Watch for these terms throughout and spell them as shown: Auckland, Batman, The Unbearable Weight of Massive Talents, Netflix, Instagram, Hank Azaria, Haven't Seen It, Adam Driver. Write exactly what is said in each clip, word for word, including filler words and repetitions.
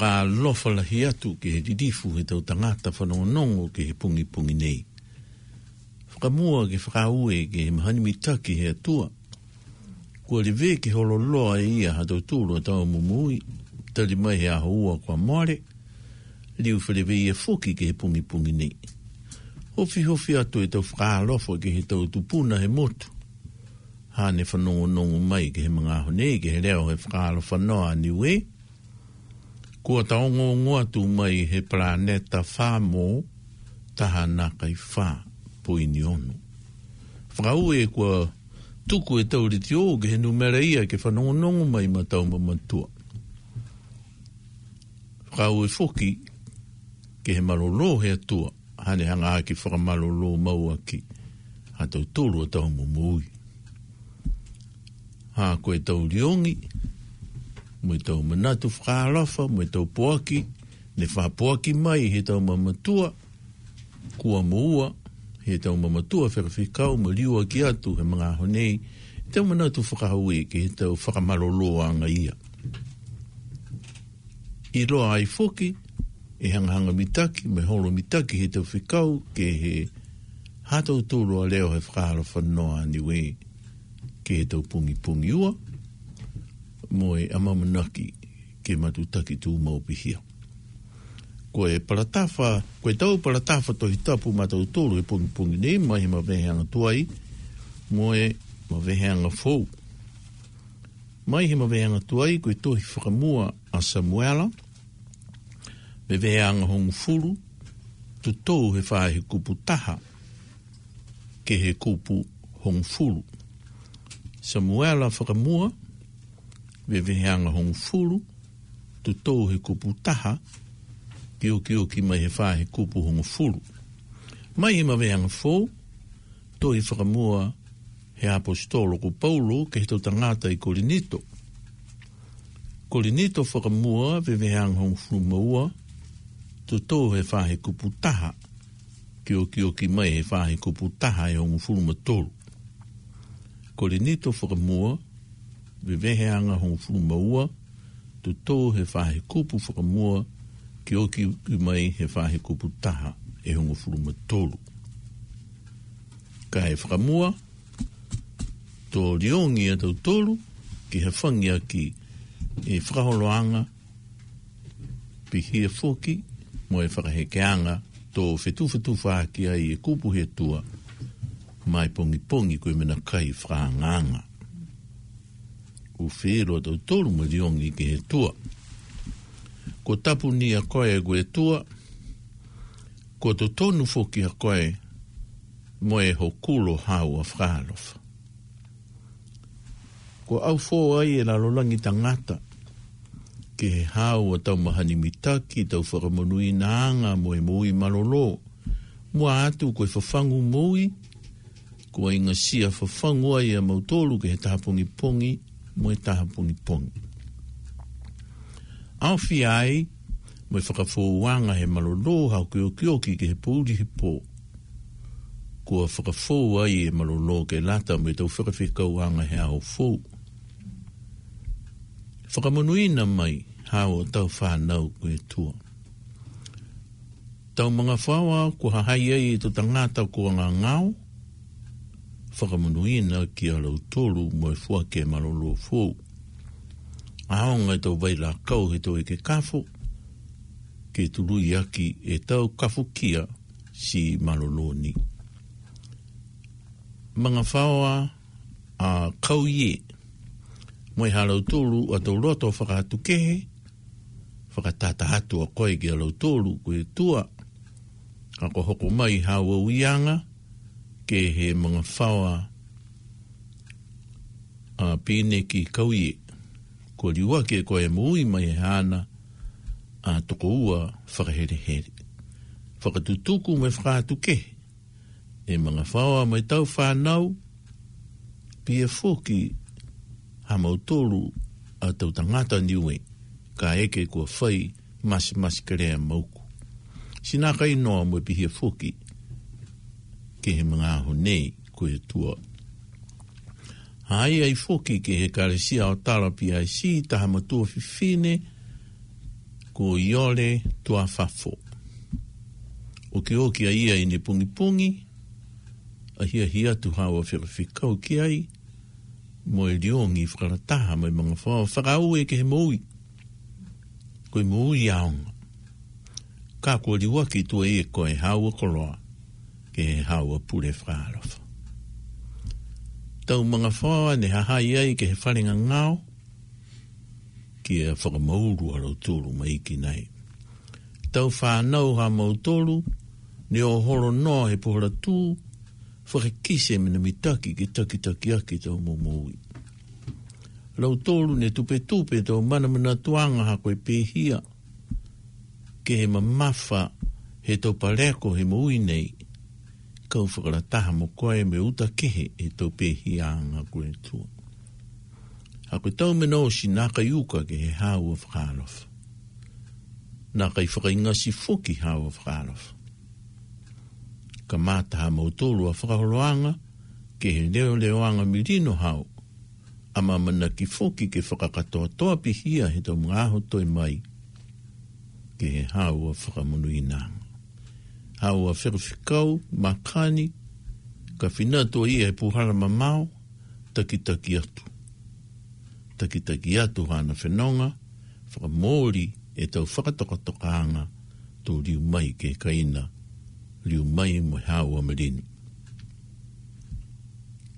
whaka lofa la he atu ke he didifu he tau tangata whanonongo ke he pungi pungi nei. Whakamua ke whakaue ke he mahanimitaki he atua. Kua lewe ke hololoa e ia hatau tūlo a tau mumui, tali mai he ahoua kwa mare, liu whalewe ia foki ke he pungi pungi nei. Hofi hofi atu e tau whakalofa ke he tau tupuna he motu. Hane whanongonongo mai ke he mga honei ke he leo he Whakaalofa Noa Niue. Kua taongo ngoatu mai he planeta whāmo taha nakai whā poini onu. Whakaue kua tuku e tau riti o ke he numera ia ke whanongonongo mai matau mamatua. Whakaue foki ke he malolo he atua. Hane hanga aki whakamalolo mau aki. Hatau tolu atau mumui. Ha koe tau liongi, mui tau manatu whakaalofa, mui tau poaki, ne whapoaki mai he tau mamatua, kua mua, he tau mamatua whakawhikau, mui liua ki atu he mga honei, he tau manatu whakahaue ke he tau whakamaloloa anga ia. I roa ai foki, e hangahanga mitaki, me holo mitaki he tau whikau ke he hatau tūroa leo he Whakaalofa Noa Niue. Ke he tau pungi pungi ua, mo e amamanaki ke matutaki tū maupihia. Koe paratafa, koe tau paratafa tohi tapu matau tolu e pungi pungi nei, mai he maweheanga tuai, mo e maweheanga fau. Mai he maweheanga tuai, koe tohi whakamua a Samuela, meweheanga hongu fulu, tutou he whae he kupu taha, ke he kupu hongu fulu. Samuela whakamua, weweheanga hongu fulu, tutou he kupu taha, kioki oki mai he whā he kupu hongu fulu. Mai he maweanga fōu, toi whakamua he apostolo ko Paulo ke he tau tangata i Korinito. Korinito whakamua, weweheanga hongu fulu maua, tutou he whā he kupu taha, kioki oki mai he whā he kupu taha he hongu fulu matolu. Korinito whakamua, weweheanga hongu fulu maua, tutou he whahe kupu whakamua, ki oki umai he whahe kupu taha e hongu fulu matolu. Ka he whakamua, tō riongi a tau tolu, ki he whangi aki e whakaholoanga, pihia foki, mo e whakahekeanga, tō whetuwhetu whaki ai e kupu he tua, mai pongi pongi koe mena kai whanganga. U whero tau tolu mo riongi ke he tua. Ko tapu ni a koe e koe tua, ko to tonu foki a koe, mo e hokulo hau a Whakaalofa. Ko au fōa ai e lalolangi tangata, ke he hau a tau mahanimitaki, tau whakamonui na anga mo e mui malolo, mua atu koe whawhangu mui, kua inga sia whawhangua ia mautolu ke he taha pongi pongi, moe taha pongi pongi. Awhi ai, moe whakafouanga he malolo hau keokioki ke he pūri he pō. Kua whakafou ai he malolo ke lata moe tau whakawhikauanga he au fōu. Whakamonuina mai hao tau whanau koe tua. Tau mga whaua kua hahai ai e tō tangata kua ngā ngāo, whakamunuina ki a lautolu mo e fua ke malolo fōu. Aonga e tau waila kau he tau eke kafo, ke tului aki e tau kafo kia si malolo ni. Mga whaua a kau ie, mo e ha lautolu a tau roto whakahatukehe, whakatata hatu a koe ki a lautolu koe tua, a ko hoko mai hawa uianga, ke he mga whaua a pēne ki kauie. Ko riua ke koe mui mai hana a toko ua whakaherehere. Whakatutuku me whakatuke. E mga whaua mai tau whanau, pia foki hamautolu a tau tangata niue, ka eke kua whai masi masi kerea mauku. Sinaka inoa mwe pihia foki, ke he mga aho nei koe tua. Hai ai foki ke he karesia o tala pi ai si, taha matua fifine, ko iole tua fafo. O ke o kia ia ine pungi pungi, a hia hia tu hawa whirafika o kia i, mo e liongi wharataha mo e mga whao, whakau e ke he moui. Koe moui aonga. Ka ko liwa ki tua e koe hawa koloa, ke he hawa pure whaalofa. Tau mga whao ne haha iai ke he wharenga ngao, kia whakamauru aro tūru maiki nei. Tau whanau ha mautolu, ne o horo no he pohara tū, whakakise mena mitaki ki taki taki aki tau momoui. Rau tōru ne tupe tupe tau manamana tuanga ha koe pēhia, ke he mamafa he tau pareko he moui nei, kau whakarataha mo koe me uta kehe he tau pēhia anga koe tua. Ha koe tau meno si naka iuka ke he haua whakalofa. Naka i whakaingasi foki haua whakalofa. Ka mātaha mautolu a whakaholoanga ke he leo leoanga milino hau. Ama manaki foki ke whakakatoa toa pihia he tau ngāho toi mai ke he haua whakamunuinanga. Haua wherufikau, makani, ka whinatua ia he puhara mamau, takitaki atu. Takitaki atu hana whenonga, whakamori e tau whakatokatokaanga tō riu mai ke kaina. Liu mai mo hawa melini.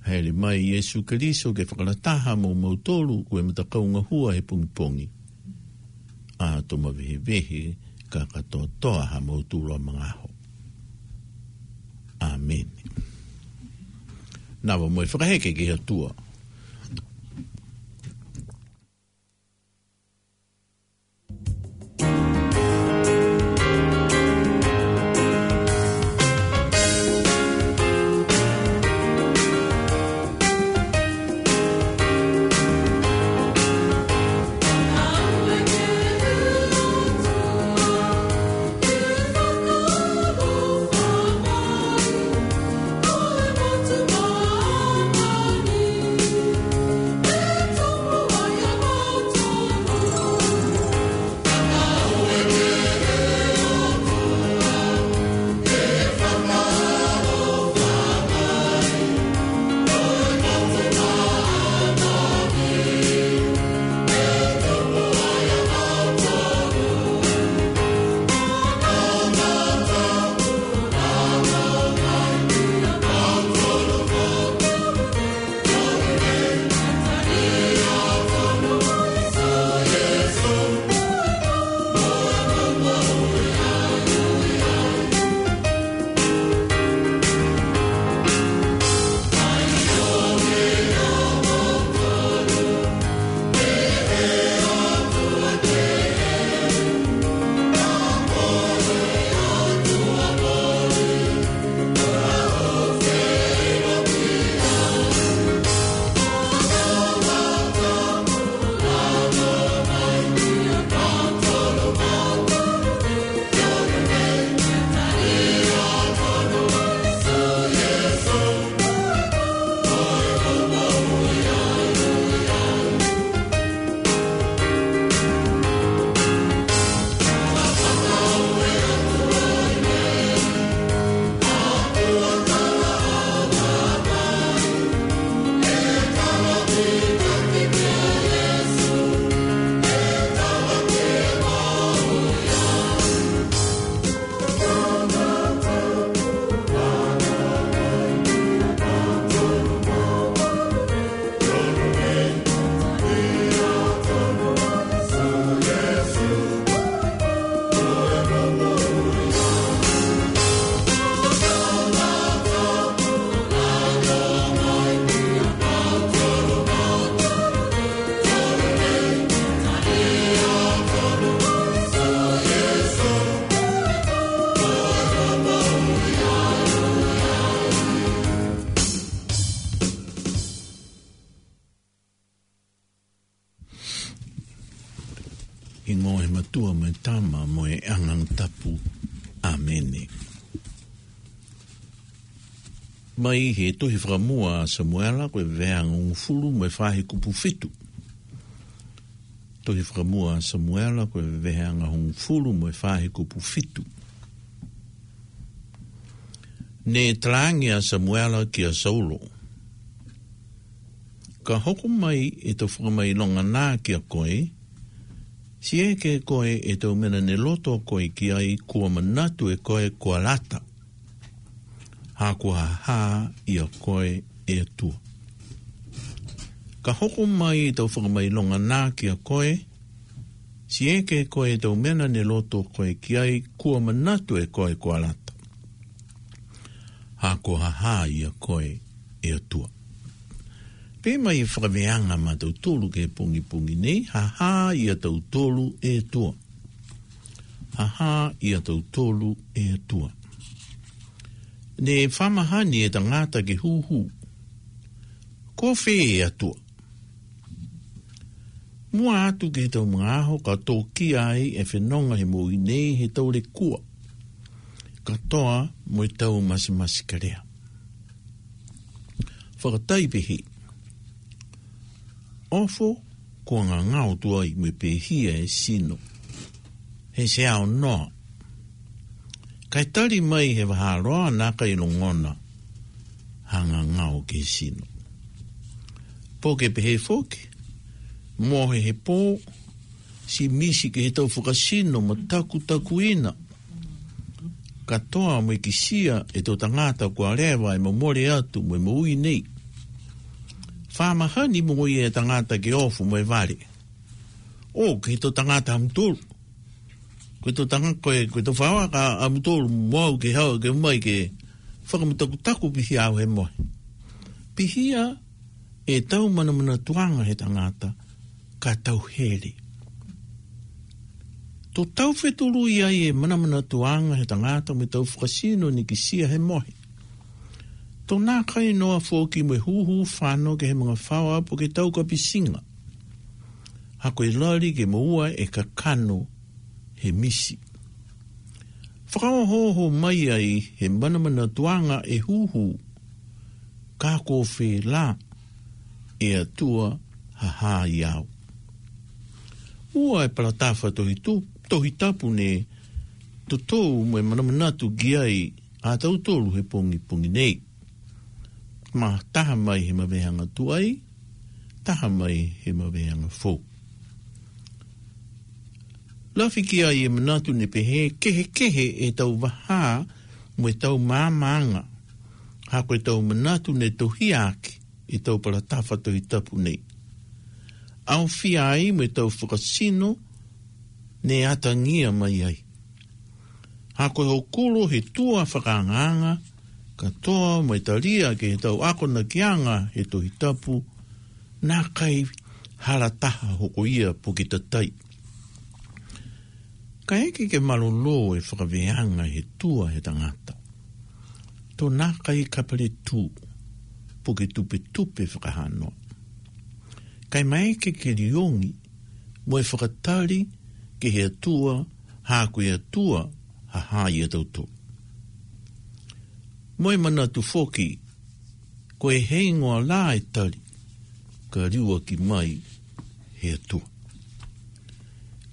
Haere mai Yesu Keriso ke whakarataha mo mautolu koe matakaunga hua he pungipongi. A toma vehe vehe ka katoa toa ha mautolu a mangaho. Amen. Nā wa moe whakaheke ke hatua. Mai he tohi whakamua a Samuela koe vea ngongfulu mai whahe kupu fitu. Toki whakamua Samuela koe vehanga hong fulu moe whahe kupu fitu. Ne tlangia Samuela kia saulo. Ka hoko mai e te whakamailonga nā kia koe, si e ke koe e te umena ne loto koe ki ai kua manatu e koe kua lata. Hākua haha ia koe e atua. Ka hoko mai e te whakamailonga nā kia koe, si e ke koe e te umena ne loto koe ki ai kua manatu e koe kua lata. Hākua haha ia koe e atua. Pema i whaveanga ma tautolu ke pungi pungi nei, haha ia tautolu e atua. Haha ia tautolu e atua. Ne whamahani e tangata ke huhu. Ko whee e atua. Mua atu ke tau mga aho ka tō ki ai e whenonga he mōi nei he taure kua. Ka toa mo tau masimasi karea. Whakataipehi. Ofo, kua ngā ngāo tua i mwe pēhia e sino. He se ao noa. Kai tari mai he waha roa nā kai longona. Ha ngā ngāo ke sino. Pō ke pehe fōke. Mōhe he pō. Si misi ke he tau whukasino ma taku takuina. Katoa mwe kisia e tō tangata kua rewa e mamore atu mwe mui nei. Whamahani mungo i e tangata ke ofu moe vare. O, kei tō tangata amutoro. Kei tō tangata, kei tō whawaka amutoro moau ke hau ke umai ke whakamutako pihi au he moe. Pihia e tau manamana tuanga he tangata ka tau hele. Tō tau whetoro i ai e manamana tuanga he tangata me tau whakasino ni kisia he moe. Tō nā kai noa fōki mwe huhu whāno ke he mga whaua po ke tau ka pisinga. Ha koe lari ke mua e kakano he misi. Whakaohoho mai ai he manamana tuanga e huhu. Ka ko whē lā e atua haha iau. Ua e paratafa tohitapu ne totou mwe manamanatu giai a tautolu he pongi pongi nei. Ma taha mai he mawehanga tuai, taha mai he mawehanga fō. Lawhiki ai e manatu ne pehe kehe kehe e tau waha mwe tau māmaanga. Ha koe tau manatu ne tohi ake e tau paratafa tohi tapu nei. Au fi ai mwe tau whakasino ne atangia mai ai. Ha koe hokoro he tua whakanganga katoa mai taria ke he tau akona kianga he tohi tapu nā kai harataha hoko ia puki tatai. Ka eke ke malolo e whakaveanga he tua he tangata. Tō nā kai kapare tū puki tupe tupe whakahanoa. Kai mai eke ke riongi mo e whakatari ke he tua hāku he tua hahai e tautou. Moe mana tu foki, koe hei ngoa lā e tari, ka riua ki mai he atua.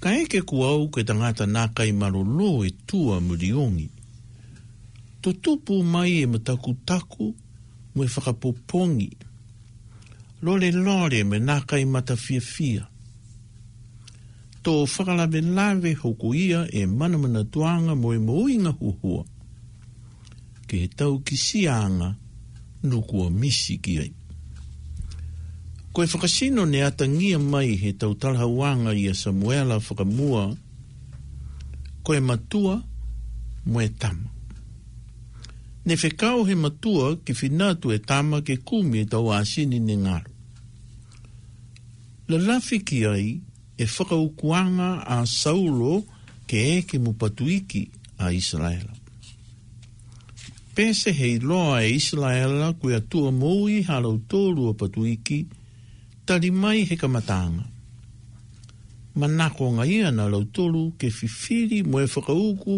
Ka eke kuau ke tangata nākai marolo e tua muriongi. To tupu mai e mataku taku, moe whakapopongi. Lore lore me nākai matafiafia. Tō whakalawe lawe hoko ia e manamana tuanga moe moinga huhua. Ke he tau kisianga nukua misi ki ai. Koe whakasino ne atangia mai he tau talhawanga ia Samuela whakamua, koe matua moe tama. Ne whekau he matua ki whinatu e tama ke kumi e tau asini ne ngaro. Lalafi ki ai e whakaukuanga a Saulo ke eke mupatuiki a Israela. Pese hei loa e Israela koe atua mōi halau tōrua patuiki, tari mai he kamatanga. Manako ngai ana lau tōru ke whiwhiri moe whakauku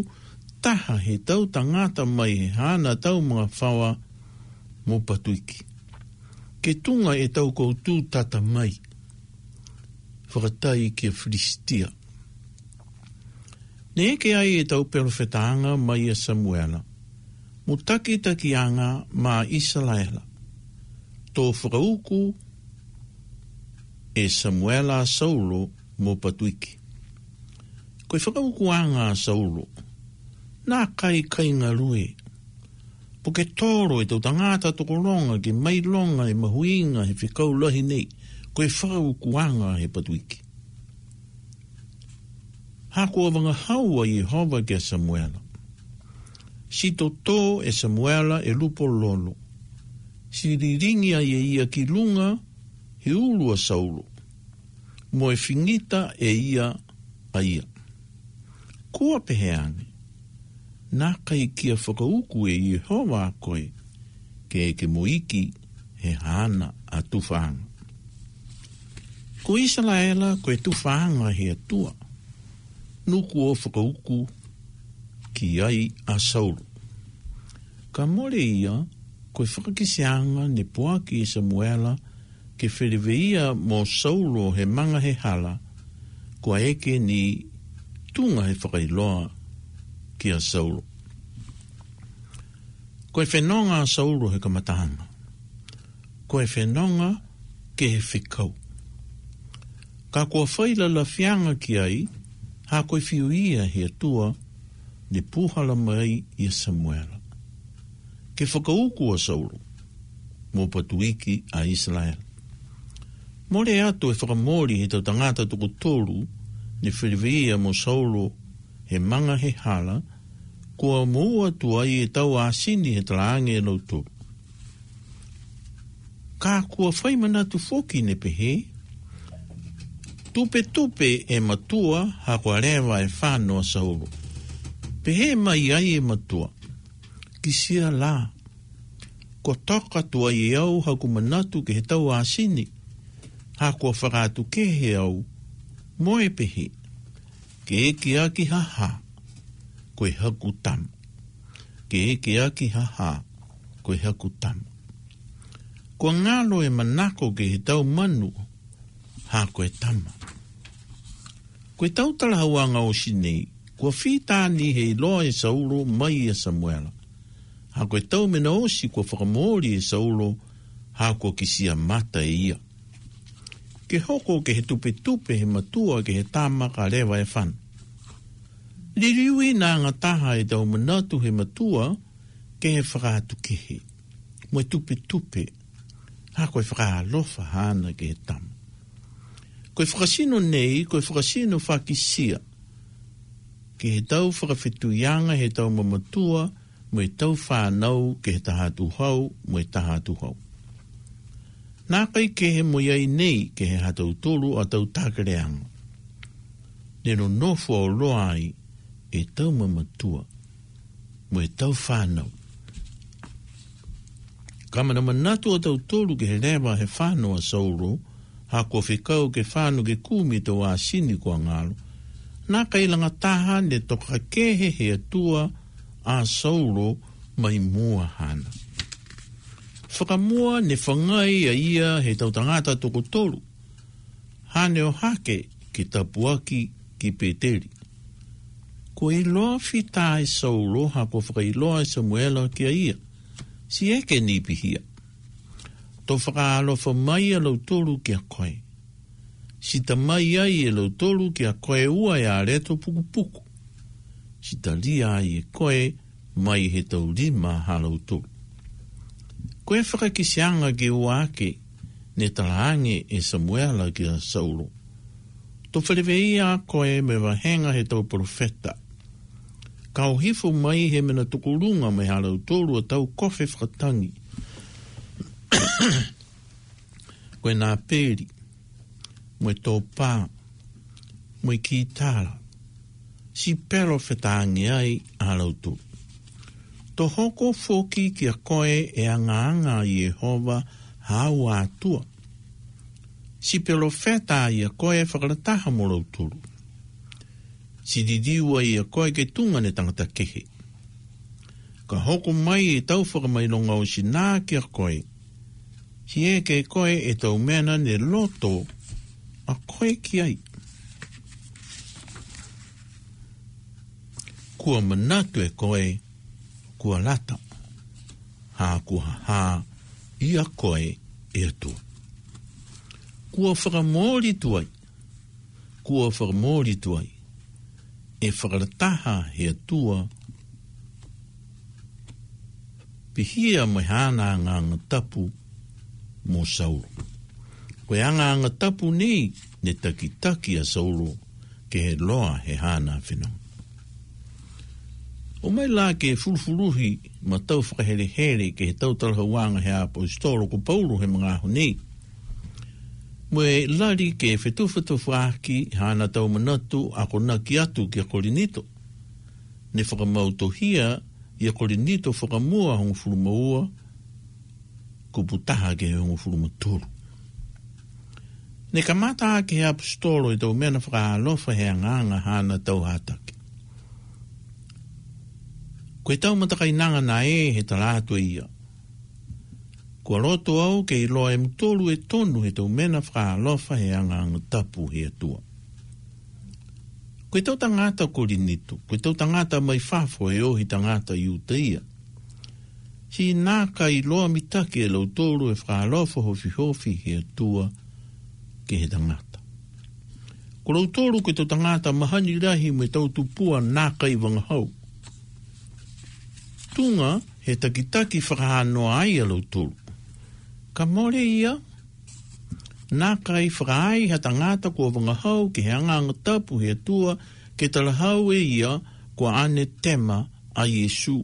taha he tau tangata mai he hana tau mga whaua mō patuiki. Ke tunga e tau koutu tata mai. whakatai kia Filistia. Ne ke ai e tau perofetaanga mai a Samuela, mo takitakianga ma Israela. Tō whakauku e Samuela Saulo mo patuiki. Koe whakaukuanga Saulo, nā kai kainga rue. Po ke tōro e tau tangata tokoronga ke mailonga e mahuinga he whikau lahi nei, koe whakaukuanga he patuiki. Hākua wanga haua i hova ke Samuela. Si tō e Samuela e lupo lolo. Si riringia e ia ki lunga, he ulua Saulo. Mo e fingita e ia a ia. Kua peheane, nā kai kia whakauku e i hoa koe, ke eke moiki he hana a tufanga. Ko Israela koe tufanga he atua, nuku o whakauku ki ai a Saulo. Ka more ia, koe whakakiseanga ne poaki e Samuela ke whereweia mō Saulo he manga he hala, kua eke ni tunga he whakailoa ki a Saulo. Koe whenonga a Saulo he kamatahanga. Koe whenonga ke he whikau. Ka kua whaila la fianga ki ai, ha koe whiuia he atua ne puhala mai i Samuela. Ke whakauku a Saulo, mō patuiki a Israel. More atu e whakamori he tau tangata toko tōru, ne whiriwea mō Saulo he manga he hala, kua mō atua i e tau asini he talaange e lautu. Ka kua whaimanatu foki ne pehe, tupe tupe e matua ha kua rewa e whānoa Saulo. Pehe mai ai e matua. Kisia la, ko toka tua i au haku manatu ke he tau asini, ha kua whakatu ke he au, moe pehe, ke eke aki haha, koe haku tam, ke eke aki haha, koe haku tam. Kua ngalo e manako ke he tau manu, ha koe tama. Koe tau talahawanga o sinei, kua whitani he loa e Saulo mai e Samuela. Ha koe tau mena osi kua whakamori e Saulo, ha koe kisia mata e ia. Ke hoko ke he tupe tupe he matua ke he tāmaka rewa e whan. Liriui nā ngataha e tau manatu he matua ke he whakatu kehe. Moe tupe tupe, ha koe whakalofa hana ke he tam. Koe whakasino nei, koe whakasino whakisia. Ke he tau whakawhetuyanga he tau mamatua, mui tau whānau ke he tahatu hau, mui tahatu hau. Nā kai ke he moiai nei ke he hatau tolu a tau takareanga. Nero nofo o loai e tau mamatua, mui tau whānau. Kamana manatu a tau tolu ke he rewa he whānau a Saulo, ha kua whikau ke whānau ke kūmi tau asini kua ngalo. Nā kai langataha ne toka ke he he atua a Saulo mai mua hana. Whakamua ne whangai a ia he tau tangata toko tolu. Hane o hake ki tapuaki ki Peteri. Ko iloa whita e Saulo ha ko whakailoa e Samuela ki a ia. Si eke nipihia. Tō whakaalofa mai a lau tolu ki a koe. Si tamai ai e lau tolu ki a koe ua e a reto puku puku. Si talia ai e koe, mai he tau lima halau tolu. Koe whakakisianga ke uake, ne talaange e Samuela ke Saulo. Tō wharewea koe me wahenga he tau profeta. Kau hifu mai he mena tukurunga me halau tolu a tau kofe whatangi. Koe nā peri, moe tō pā, moe ki tāra. Si pero whetangi ai alautu. To hoko foki kia koe e angaanga Yehova hawa atua. Si pero wheta ia koe whakarataha molauturu. Si didiwa ia koe ke tunga ne tangata kehe. Ka hoko mai e tau whakamailonga o sina kia koe. Si eke koe e tau mena ne loto a koe ki ai. Kua manatu e koe, kua lata. Hā kua hā, ia koe e atua. Kua whakamori tuai, kua whakamori tuai, e whakarataha he atua. Pihia mai hana ngā ngatapu mō sauro. Koe anga ngatapu nei, ne takitaki a sauro, ke he loa he hana whenau. O mai la ke fulfuruhi ma tau whakahere here ke he tau talhawanga he apostolo ko Paulo he mga aho nei. Mue lari ke whetofeto whaaki hana tau manatu a konaki atu ke Korinito. Ne whakamautohia ia Korinito whakamua hongo furumaua kuputaha ke he hongo furumaturu. Ne kamata ke he apostolo i tau mena whakahalofa he anganga hana tau hataki. Koe tau matakainanga na e he talātua ia. Kua roto au ke iloa e mtolu e tonu he tau mena whakaalofa he anganga tapu he atua. Koe tau tangata Korinitu, koe tau tangata mai whafo e ohi tangata iuta ia. Si nā ka iloa mitake e lautolu e whakaalofa hofi hofi he atua ke he tangata. Ko lautolu koe tau tangata mahani rahi me tau tupua nā ka iwangahau. Tunga he takitaki whakahanoa ai a lautolu. Ka more ia, nā kai whakaai ha tangata kua wangahau ke he anganga tapu he atua ke talahau e ia kua ane tema a Yesu.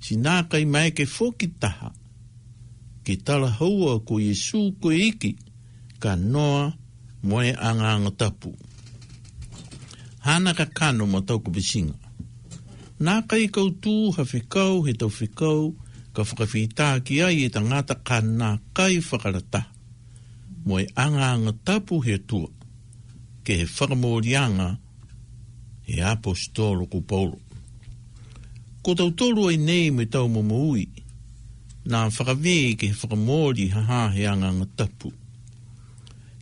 Si nā kai mai ke fokitaha ke talahaua ko Yesu koe iki ka noa moe anganga tapu. Hana ka kano matau kubisinga. Nā kai kautū ha whikau he tau whikau ka whakawhitā ki ai e tangata ka nā kai whakarata. Mo e anganga tapu he tua ke he whakamorianga he apostolo ku Paulo. Ko tau tolu ai nei me tau mamaui, nā whakawee ke he whakamori haha he anganga tapu.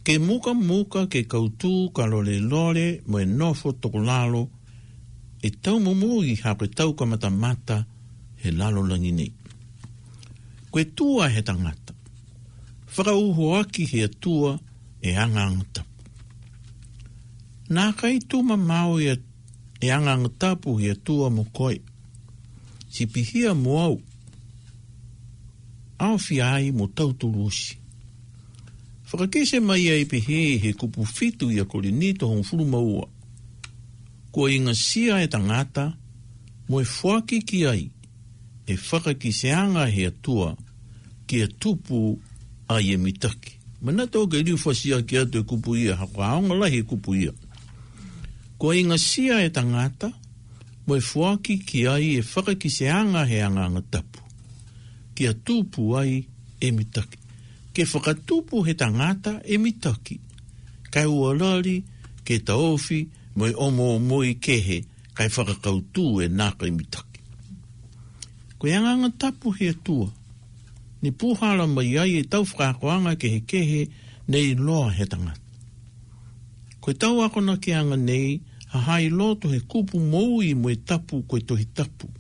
Ke muka muka ke kautū ka lore lore mo e nofo tokulalo e tau mumui hape tau kamata mata he lalo langi nei. Koe tua he tangata. Whakauho aki he atua e anganga tapu. Nā kai tuma mau e anganga tapu he atua mo koe. Si pihia mo au. Au fiai mo tau turusi. Whakakese mai ai pihe he kupu fitu ia Korinito hong furu maua. Kua inga sia e tangata, mo e whaki ki ai, e whakakiseanga he atua, ki atupu a ye mitaki. Manata o ke liu whasia ki atu e kupu ia, hako aonga lahi e kupu ia. Kua inga sia e tangata, mo e whaki ki ai, e whakakiseanga he anganga tapu, ki atupu ai e mitaki. Ke whakatupu he tangata e mitaki, kai ualari, ke taofi, moi omo moi kehe, kai whakakautu e nā kai mitaki. Koe anganga tapu he atua, ni puhala mai ai e tau whakakoanga kehe kehe, nei loa he tangata. Koe tau akona ke anga nei, hahai loto he kupu moui moe tapu koe tohi tapu.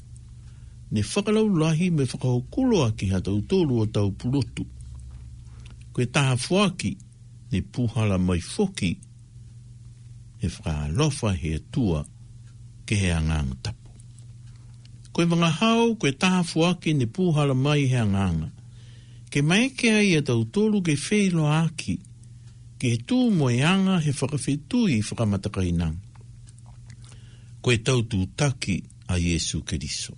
Ne whakalau lahi me whakahokuloa ki ha tau tolu o tau pulotu. Koe taha whaki, ni puhala mai whoki, he whakaalofa he atua ke he anganga tapu. Koe wangahau, koe taha fuaki ne pūhala mai he anganga. Ke mai ke ai a tautolu ke whelo aki, ke he tū moeanga he whakawhetui whakamatakainang. Koe tautu taki a Yesu Keriso.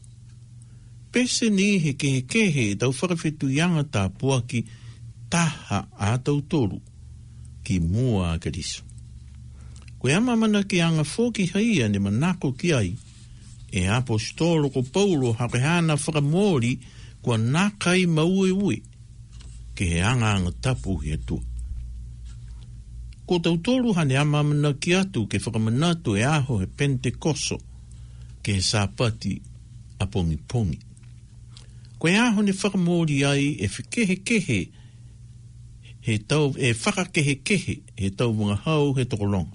Pese ni he kehe kehe e tau whakawhetuianga tā puaki taha a tautolu ki mua a Keriso. Koe ama mana ki anga fōki haia ne manako ki ai, e apostolo ko Paulo hake hana whakamori kua nākai maue ue, ke he anganga tapu he atua. Ko tautolu hane ama mana ki atu ke whakamanato e aho he pentekoso, ke he sāpati apongi pongi. Koe aho ne whakamori ai e whikehe kehe he tau e whakakehe kehe, he tau wunga hau he tokolonga.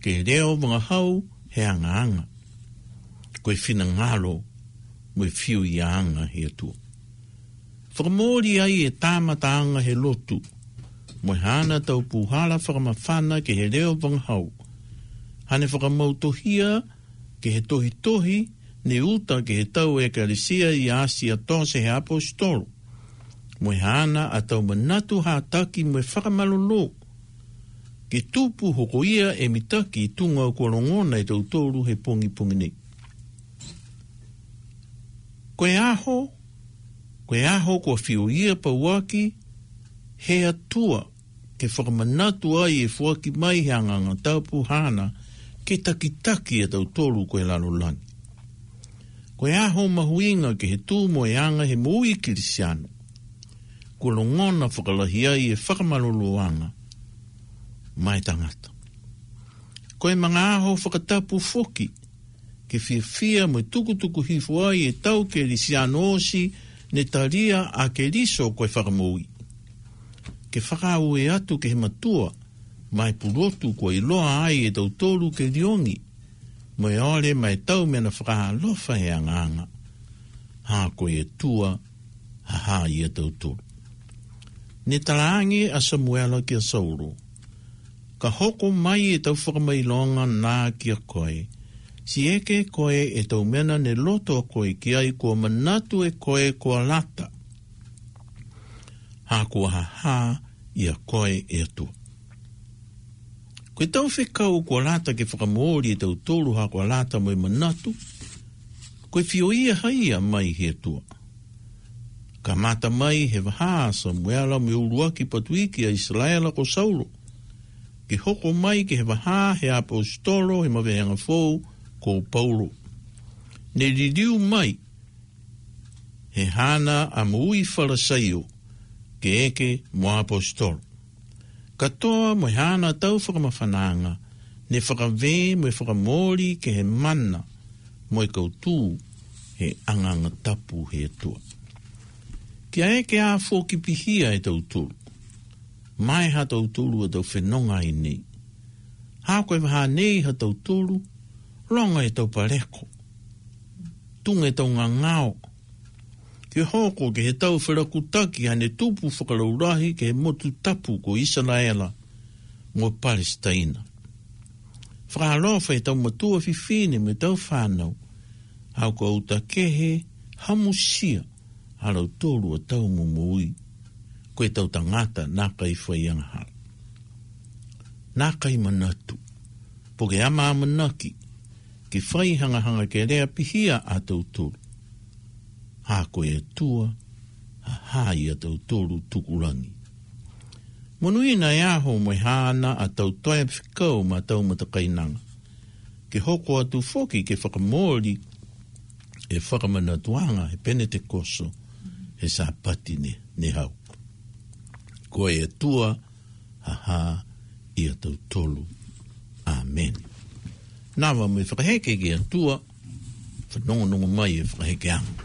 Ke reo wunga hau he anga anga. Koe whina ngalo, moe whiu i anga he atua. Whakamori ai e tāmata anga he lotu, moe hana tau puhala whakamawhana ke he reo wunga hau. Hane whakamautohia ke he tohi tohi, ne uta ke he tau e karisia i asia tose he apostolo. Moe hana a tau manatu hātaki moe whakamalolo. Ke tupu hoko ia e mitaki i tunga o korongona i tautoru he pongi pongi nei. Koe aho, koe aho kua whio ia pa waki, he atua ke whakamanatu ai e whaki mai he anganga taupu hana ke takitaki e tautoru koe lalolangi. Koe aho mahuinga ke he tūmo e anga he mui kirisiano. Ko longona whakalahia i e whakamaloloanga, mai tangata. Koe mga aho whakatapu whoki, ke whiawhia mo tukutuku hifua i e tau ke risiano osi ne taria a ke riso koe whakamoui. Ke whakau e atu ke he matua, mai purotu koe iloa ai e tautoru ke riongi, mo e ole mai tau mena whakahalofa he anganga. Hā koe e tua, haha i e tautoru. Ne talangi a Samuela kia sauro. Ka hoko mai e tau whakamailonga nā kia koe. Si eke koe e tau mena ne loto koe kia i kua manatu e koe kua lata. Hā kua haha ia koe e atua. Koe tau whikau kua lata ke whakamori e tau tolu hā kua lata moe manatu. Koe whio ia haia mai he atua. Ka mata mai he wahaa Samuela me uruaki patuiki a Israela ko Sauro. Ki hoko mai ke he wahaa he apostolo he mawehenga fōu ko Paulo. Ne ririu mai he hana a mui farasaio ke eke mo apostolo. Katoa mo hana tau whakamawhananga ne whakawē mo whakamori ke he mana mo kautū he anganga tapu he atua. Kia eke a fōki pihia e tautulu. Mai ha tautulu e tau whenonga i nei. Hā koe waha nei ha tautulu, longa e tau pareko. Tunga e tau ngā ngāo. Ke hoko ke he tau wherakutaki hane tupu whakaraurahi ke he motu tapu ko Israela mo Palestina. Whakalofa e tau matua fifine me tau whanau. Hau ka utakehe hamusia. Halau tolu a tau mumui, koe tau tangata nā kai whaianga hara. Nā kai manatu, po ke ama amanaki, ki whai hanga hanga ke rea pihia a tau tolu. Hā koe atua, ha hai a tau tolu tukurangi. Monuina e aho moe hāna a tau toi whikau ma tau matakainanga. Ke hoko atu whoki ke whakamori e whakamanatuanga he penete koso. He sāpati ne, ne hau. Koe e tua, haha, ia tau tolu. Amen. Nāwa me whakaheke ki a tua, whanongonongo mai e whakaheke anga.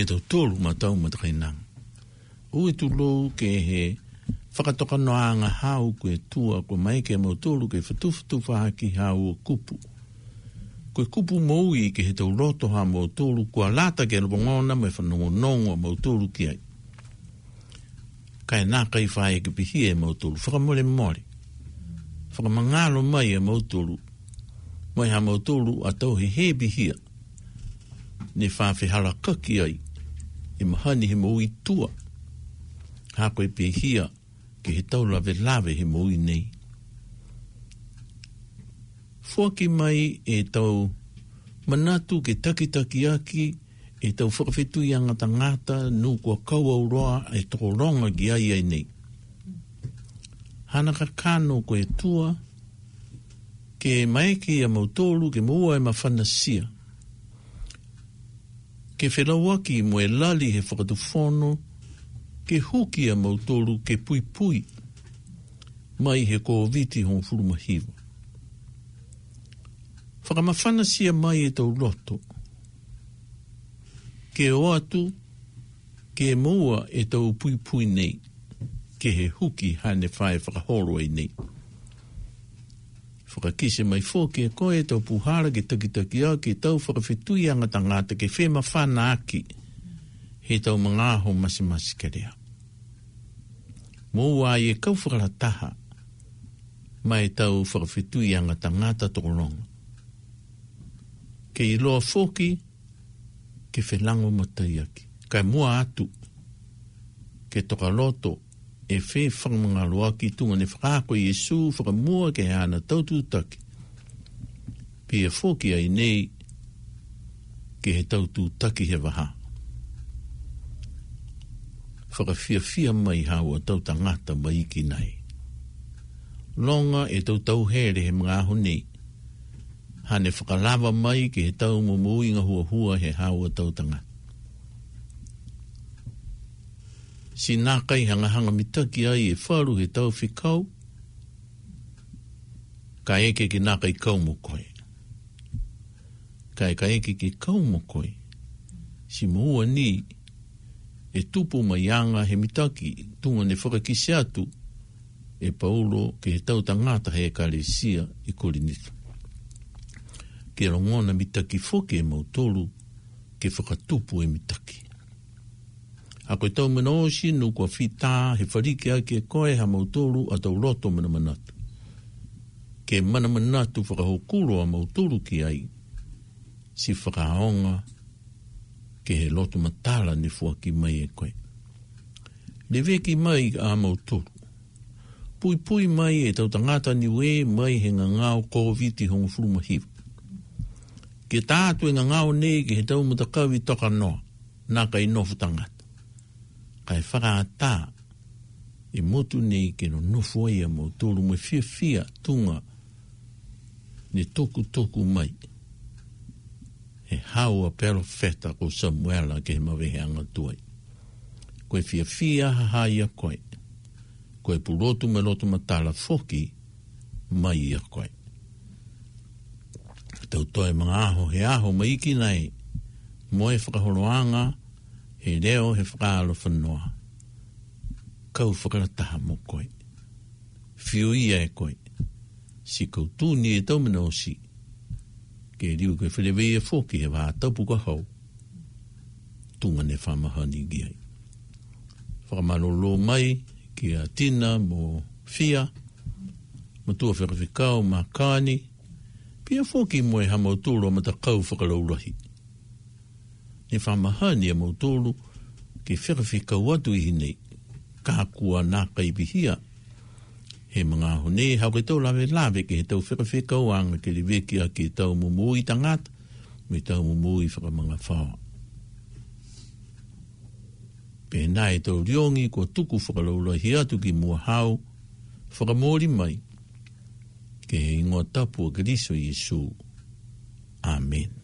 me tau tolu matau matakai nang. Ue tu lou ke he whakatoka noanga hau koe tua koe mai ke mau tolu ke whatuwhatu whahaki hau o kupu. Koe kupu maui ke he tau rotoha mau tolu kua lata ke rupongona me whanongonongo mau tolu ki ai. Kai nākai whae ke pihie e mautulu, whakamore mori. Whakamangalo mai e mautulu, mai ha mautulu atau he he pihia. Ne whawhihara kaki ai, e mahani he maui tua. Hako e pihia, ke he taulawe lawe he maui nei. Fuaki mai e tau manatu ke takitaki aki, e tau whakawhetu i angata ngata, nū kua kaua uroa, e toko ronga ki ai ai nei. Hana ka kāno koe tua, ke maeki a mautolu, ke mua e mawhanasia. Ke whelawaki i moe lali he whakatufono, ke huki a mautolu, ke pui pui, mai he kōwiti hong furumahiwa. Whakamawhanasia mai e tau roto, ke o atu, ke mua e tau pui pui nei, ke he huki hane whae whakahoro e nei. Whakakise mai fōke koe e tau puhara ke takitaki au, ke tau whakawhetui angata ngata, ke whema whana aki, he tau mangaho masimasi kerea. Mua ai e kau whakarataha, mai tau whakawhetui angata ngata tokoronga. Ke iloa fōke, ke whelango matai aki. Kai mua atu, ke toka loto, e whe whangamangalo aki tunga ne whakako Iesu, whakamua ke hana tautu taki. Pia whoki ai nei, ke he tautu taki he waha. Whakafiafia mai hawa tau tangata mai ki nei. Longa e tau tau here he mga aho nei. Hane whakalawa mai ke he tau mumu inga hua hua he hawa tautanga. Si nākai hanga hanga mitaki ai e wharu he tau whikau, ka eke ki nākai kaumokoi. Ka eke ki kaumokoi, si mua ni e tupu mai anga he mitaki, tunga ne whakakise atu, e paulo ke he tau tangata he ekalesia i Korinitho. Ke rongona mitaki foke e mautolu, ke whakatupu e mitaki. A koe tau mena osi, nu kua whita, he wharike ake e koe ha mautolu a tau roto mana manatu. Ke mana manatu whakahokuro a mautolu ki ai, si whakahaonga, ke he loto matala ni fuaki mai e koe. Lewe ki mai a mautolu. Pui pui mai e tau tangata niwe mai he ngangao kōwiti hong furumahiwa. Ke tātu e ngā ngāo nei ke he tau mutakawi toka noa, nā kai nofu tangata. Kai whakaatā, e motu nei ke no nofu aia mautolu me fia fia tunga, ne toku toku mai. He haua perofeta ko Samuela ke he mawehe angatuai. Koe fia fia hahaia koe, koe pulotu me lotu matala foki, mai ia koe. Tau toi mga aho, he aho maiki nei, moe whakahoroanga, he reo he whakaalofa noa. Kau whakarataha mo koe, whiu ia e koe, si kautuni e tau mena osi, ke riu koe wherewei e whoki he waha taupu ka hau, tunga ne whamahani giai. Whakamalolo mai, ki a tina mo fia, matua whakawhikau ma kāni, pia whoki moe ha mautulu a matakau whakalaurahi. Ne whamahani a mautulu ke whakawhikau atu ihi nei, ka kua nā kaipihia. He mga aho nei, hau ke tau lawe lawe ke he tau whakawhikau anga ke liweki a ke tau mumui tangata, me tau mumui whakamanga whawa. Pēnā e tau riongi kua tuku whakalaurahi atu ki mua hau, whakamori mai. Ke he ingoa tapu a Kristo Iesu. Amen.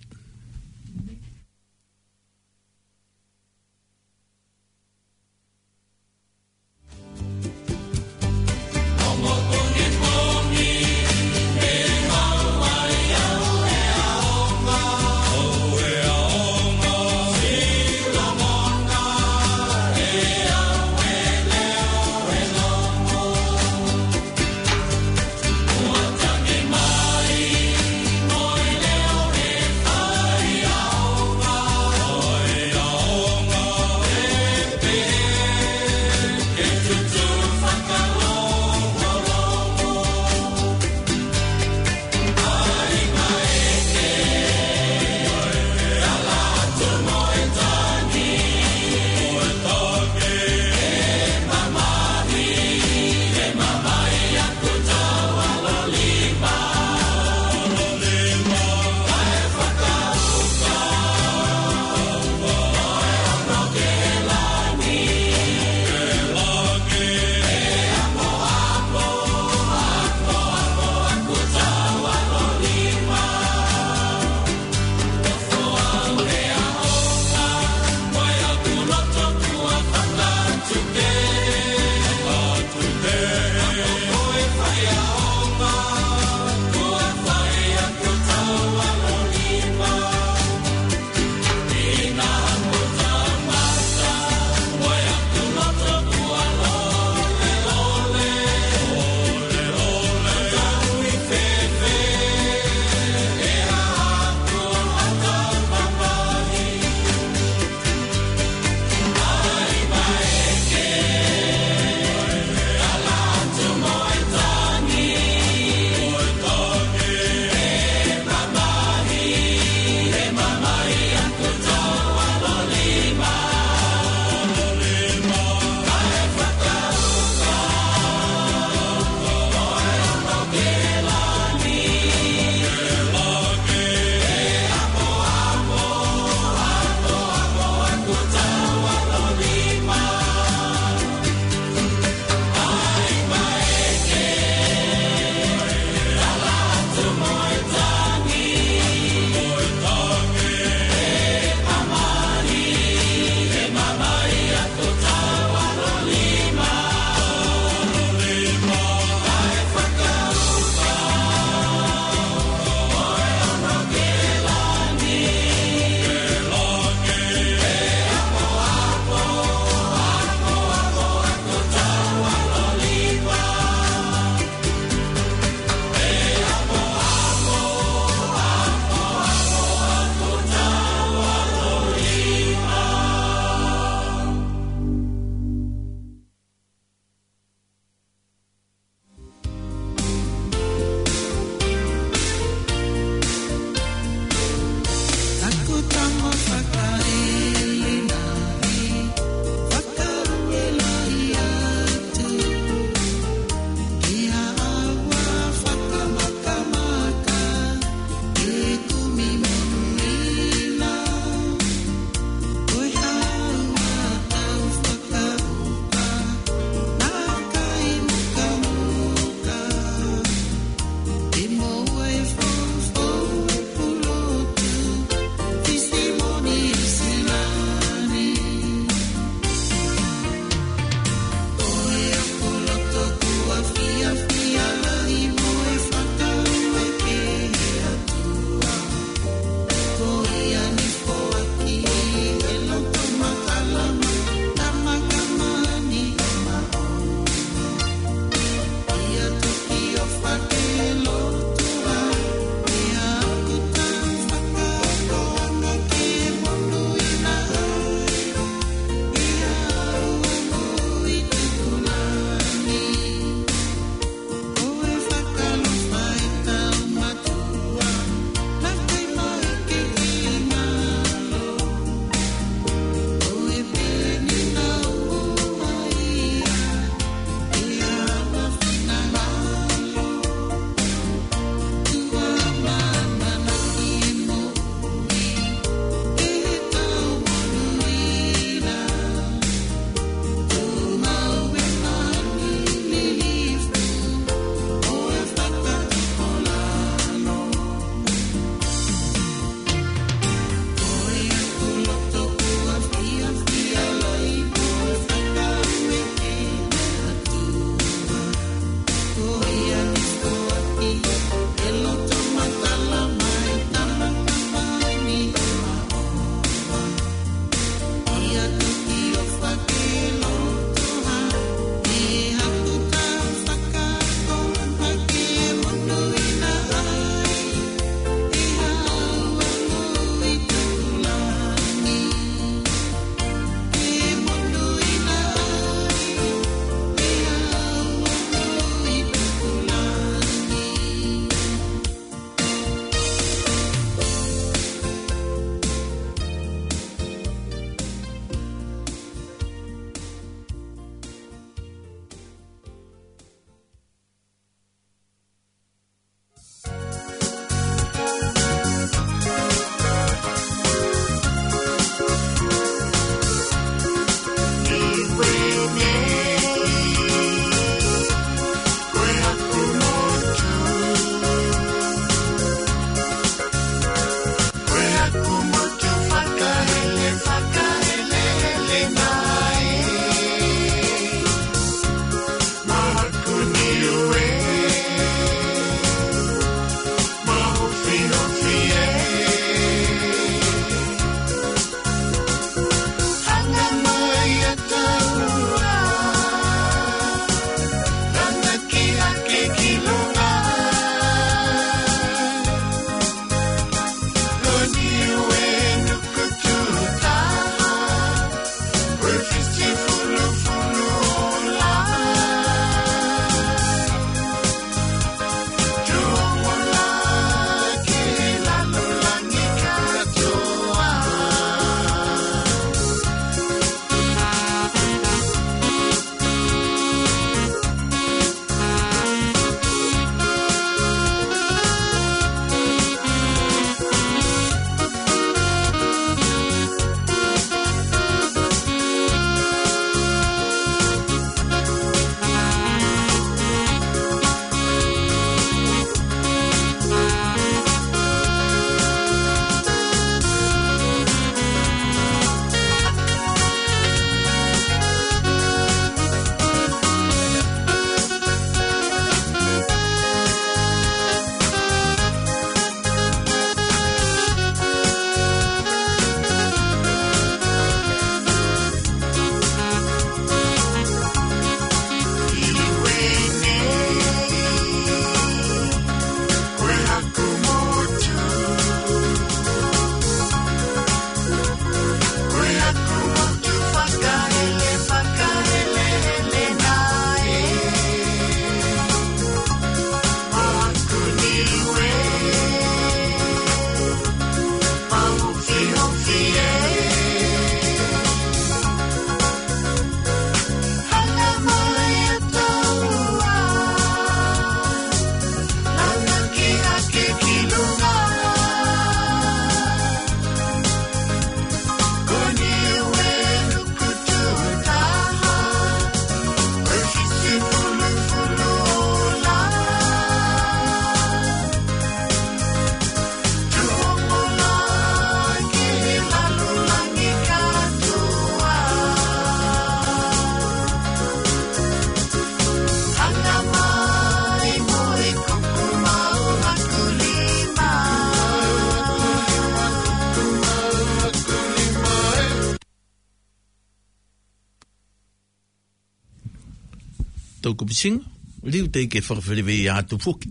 tōku pisinga, liu te ke whakawhiriwe i ātu whoki.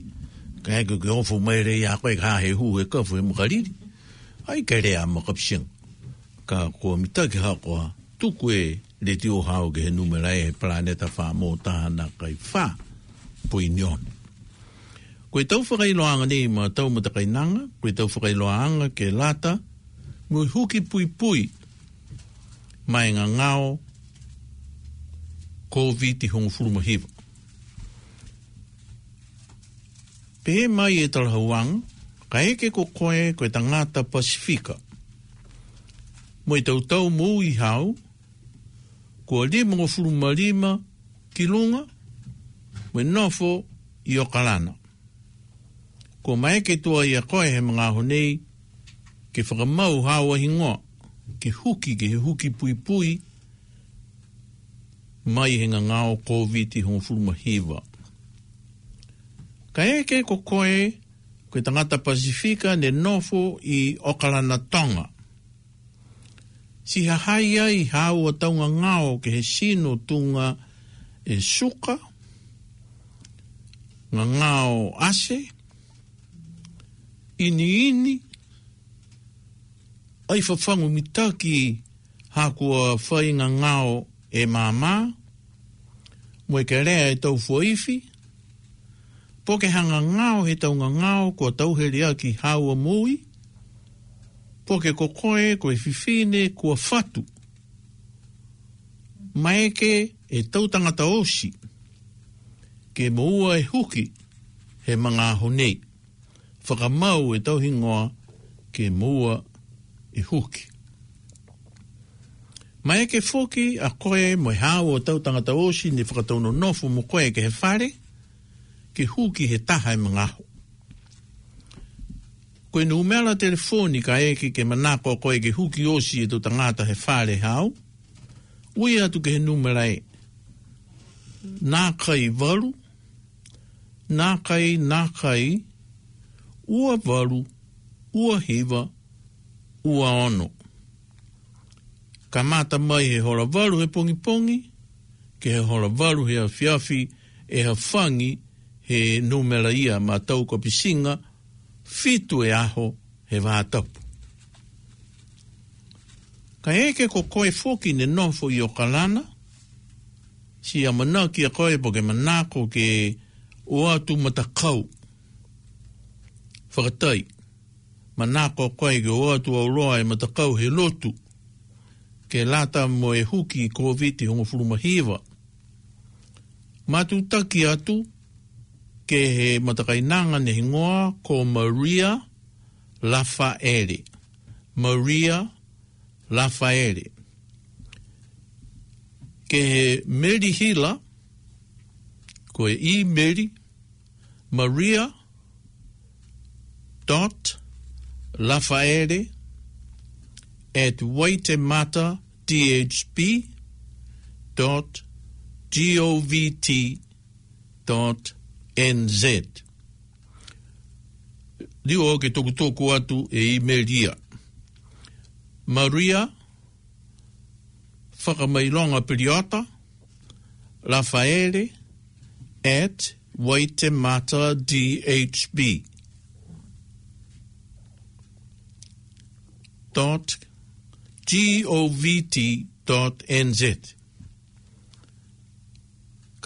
Ka hei kuki hofo mere i a koe ka he hu e kafu e mukariri. Ai kei rea makapisinga. Ka kua mitake hakoa, tuku e le tio hao ke he numera e planeta wha mō tāna kai wha pui nion. Koe tau whakailoanga nei ma tau matakainanga, koe tau whakailoanga ke lata, mui huki pui pui, mai ngā ngāo, COVID i hongo furumahiwa. Pē mai e talahauanga, ka eke ko koe koe tangata Pasifika. Mui tau tau mō i hau, kua lima ngā furumalima kilunga, mui nofo i Okalana. Ko mai ke tua ia koe he mga honei, ke whakamau hawa hingoa, ke huki, ke huki pui pui, mai he ngā ngāo COVID i hong furumahiwa. Ka eke ko koe, koe tangata Pasifika ne nofo i Okalana Tonga. Si hahaia i hawa taunga ngāo ke he sino tunga e suka, ngā ngāo ase, ini ini, ai whawhangu mitaki hakua whai ngā ngāo e māmā, mwe ke rea e tau whaifi, po ke hanga ngāo he tau ngā ngāo kua tau herea ki haua mui, po ke kokoe koe whiwhine kua whatu, maeke e tau tangata osi, ke moua e huki he mga honei. Whakamau e tau hingoa ke mua e huki. Mai e ke whoki a koe moe hao o tau tangata osi ni whakatauno nofu mo koe ke he whare, ke huki he taha e mga aho. Koe numela telefonika eke ke manako koe ke huki osi e tau tangata he whare hao, ui atu ke he numera e nākai waru, nākai nākai, ua waru, ua hiva, ua ono. Ka mata mai he hora waru he pongi pongi, ke he hora waru he awhiawhi e hawhangi he numera ia ma tau kopisinga, fitu e aho he vātapu. Ka eke ko koe foki ne nofo i Okalana, si a manaki a koe po ke manako ke oatu matakau. Whakatai, manako koe ke o atu au roa e matakau he lotu, ke lata mo e huki i COVID i hongo furumahiwa. Matutaki atu, ke he matakainanga ne hingoa ko Maria Lafaere. Maria Lafaere. Ke he Mary Hila, koe i Mary, Maria dot Lafaere at waitemata dhb dot govt dot nz. Lio o ke toku toku atu e imeria. Maria whakamailonga periota Lafaere at waitemata dhb dot govt dot nz.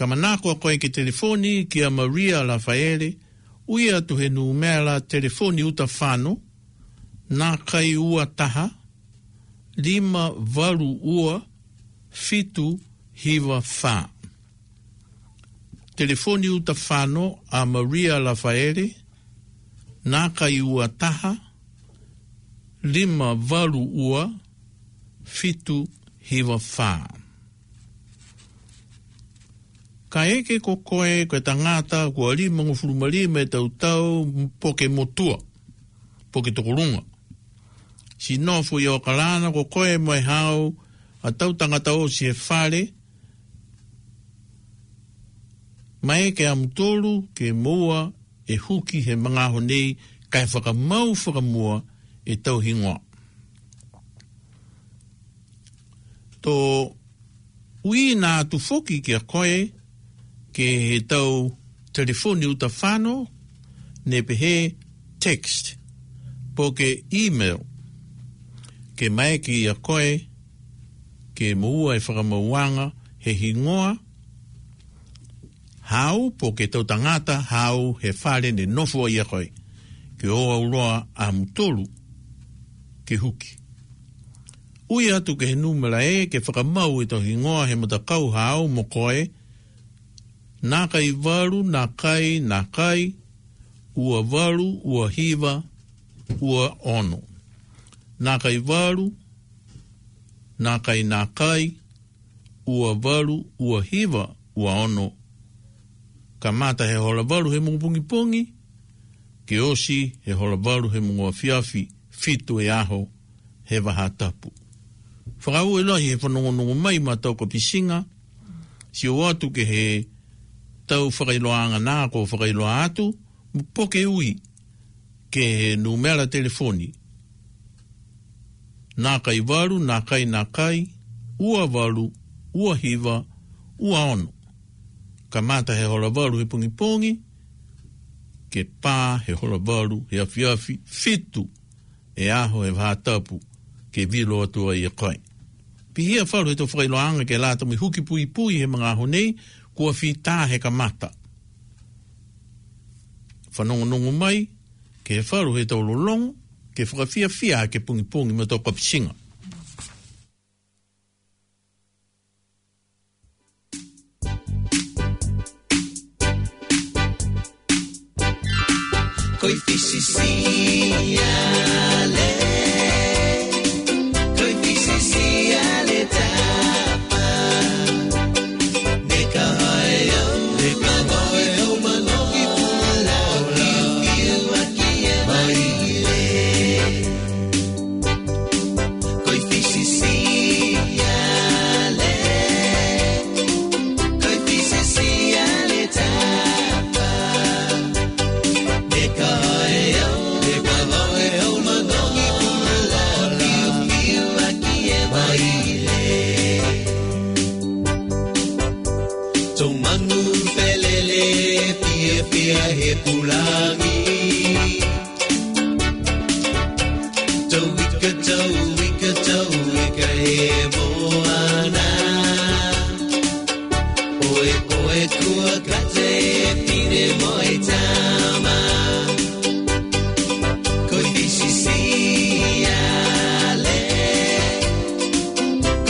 Ka manako koe ke telefoni kia Maria Lafaere, ui atu he numera telefoni uta whano, nā kai ua taha, lima varu ua, fitu hiwa whā. Telefoni uta whano a Maria Lafaere, nā kai ua taha, lima varu ua, fitu hiwa whā. Ka eke ko koe koe tangata kua lima ngā furumalima e tau tau poke motua, poke tokorunga. Si nofo i Okalana ko koe moe hao a tau tangata o si e whare, ma eke amtoru ke moa e huki he mga honei kai whakamau whakamua e tau hingoa. Tō ui nā tu foki kia koe ke he tau telefoni utawhano, ne pe he text, po ke email, ke mai ki a koe, ke mua e whakamauanga, he hingoa, hau, po ke tau tangata, hau he whare ne nofua i a koe, ke oa uroa a mutolu, ke huki. Ui atu ke he numera e, ke whakamau e tau hingoa he matakau hau mo koe, Nakai varu, nakai, nakai, ua varu, ua hiva, ua ono. Nakai varu, nakai, nakai, ua varu, ua hiva, ua ono. Kamata he hola varu he mungupungi pungi, ke osi he hola varu he mungua fiafi, fitu e aho, he waha tapu. Whakau e lahi he whanongonongo mai matau ka pisinga, si o atu ke he tau whakailoanga nā ko whakailoa atu, mupoke ui ke he numera telefoni. Nākai waru, nākai nākai, ua waru, ua hiva, ua ono. Ka mata he hola waru he pungi pungi, ke pā he hola waru he awhiawhi, fitu e aho he whātapu ke vilo atua i a kai. Pihia wharu he tau whakailoanga ke lāta mui huki pui pui he mga aho nei, kua whita he kamata. Whanongonongo mai, ke he wharu he tau lolongo, ke whakawhia whia ke pungipungi me tau kapisinga. Koi whisi siale, koi whisi siale tapa. Siale,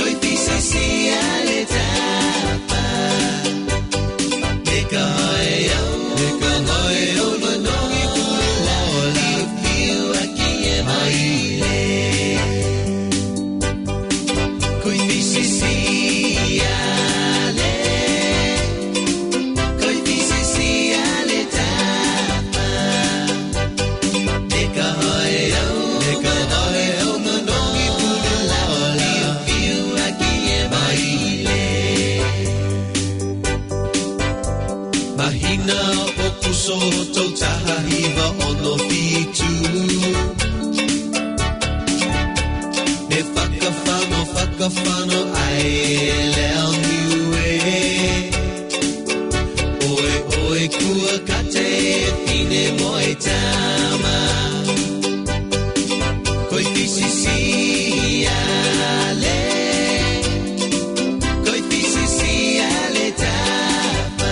koi pisi siale tapa.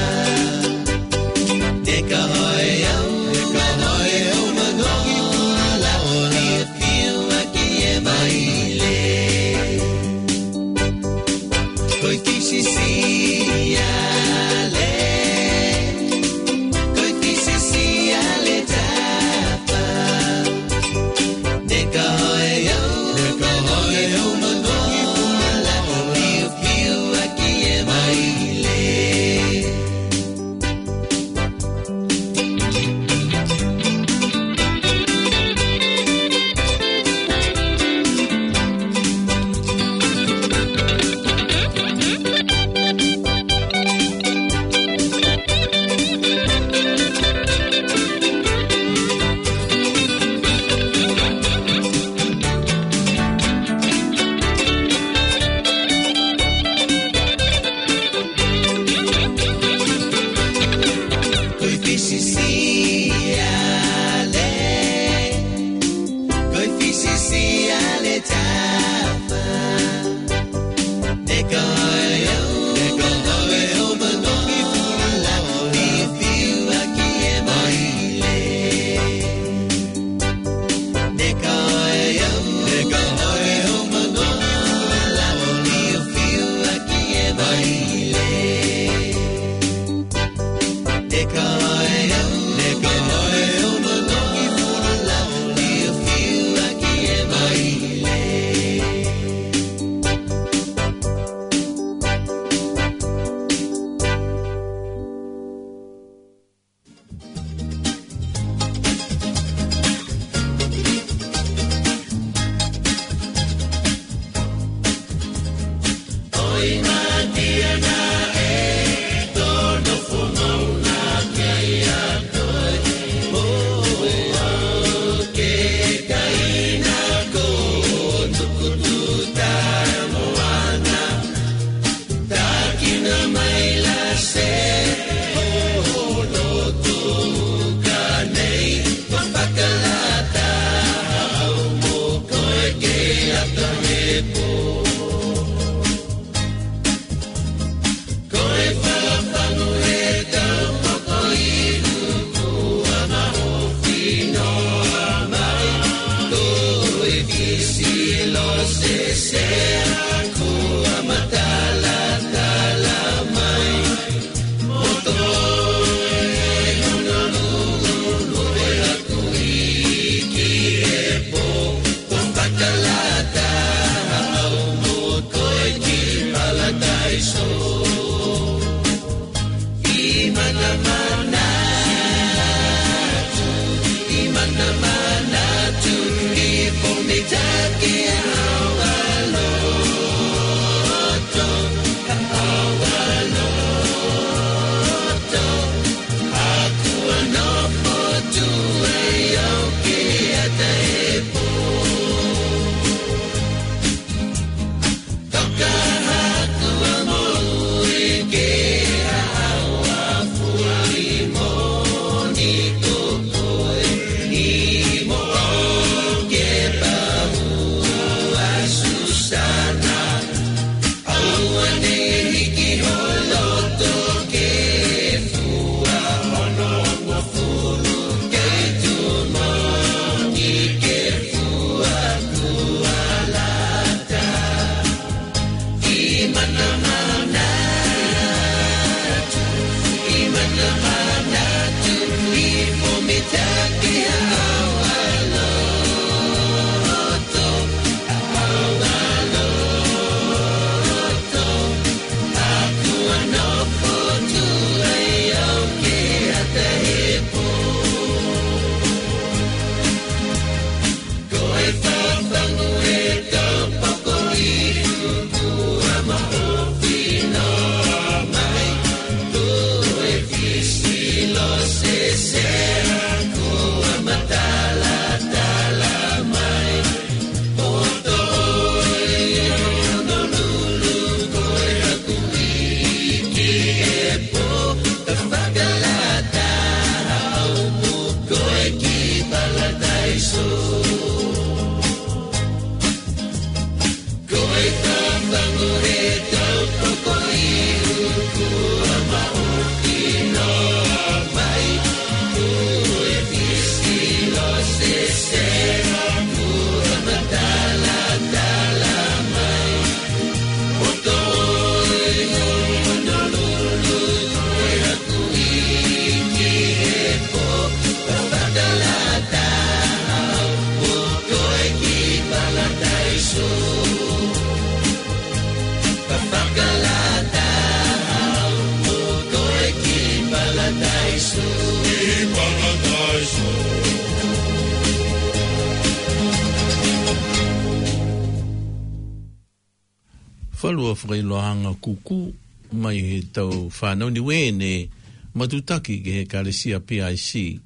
Whalua whailoanga kuku mai he tau whanau ni wene matutaki ke he karesia P I C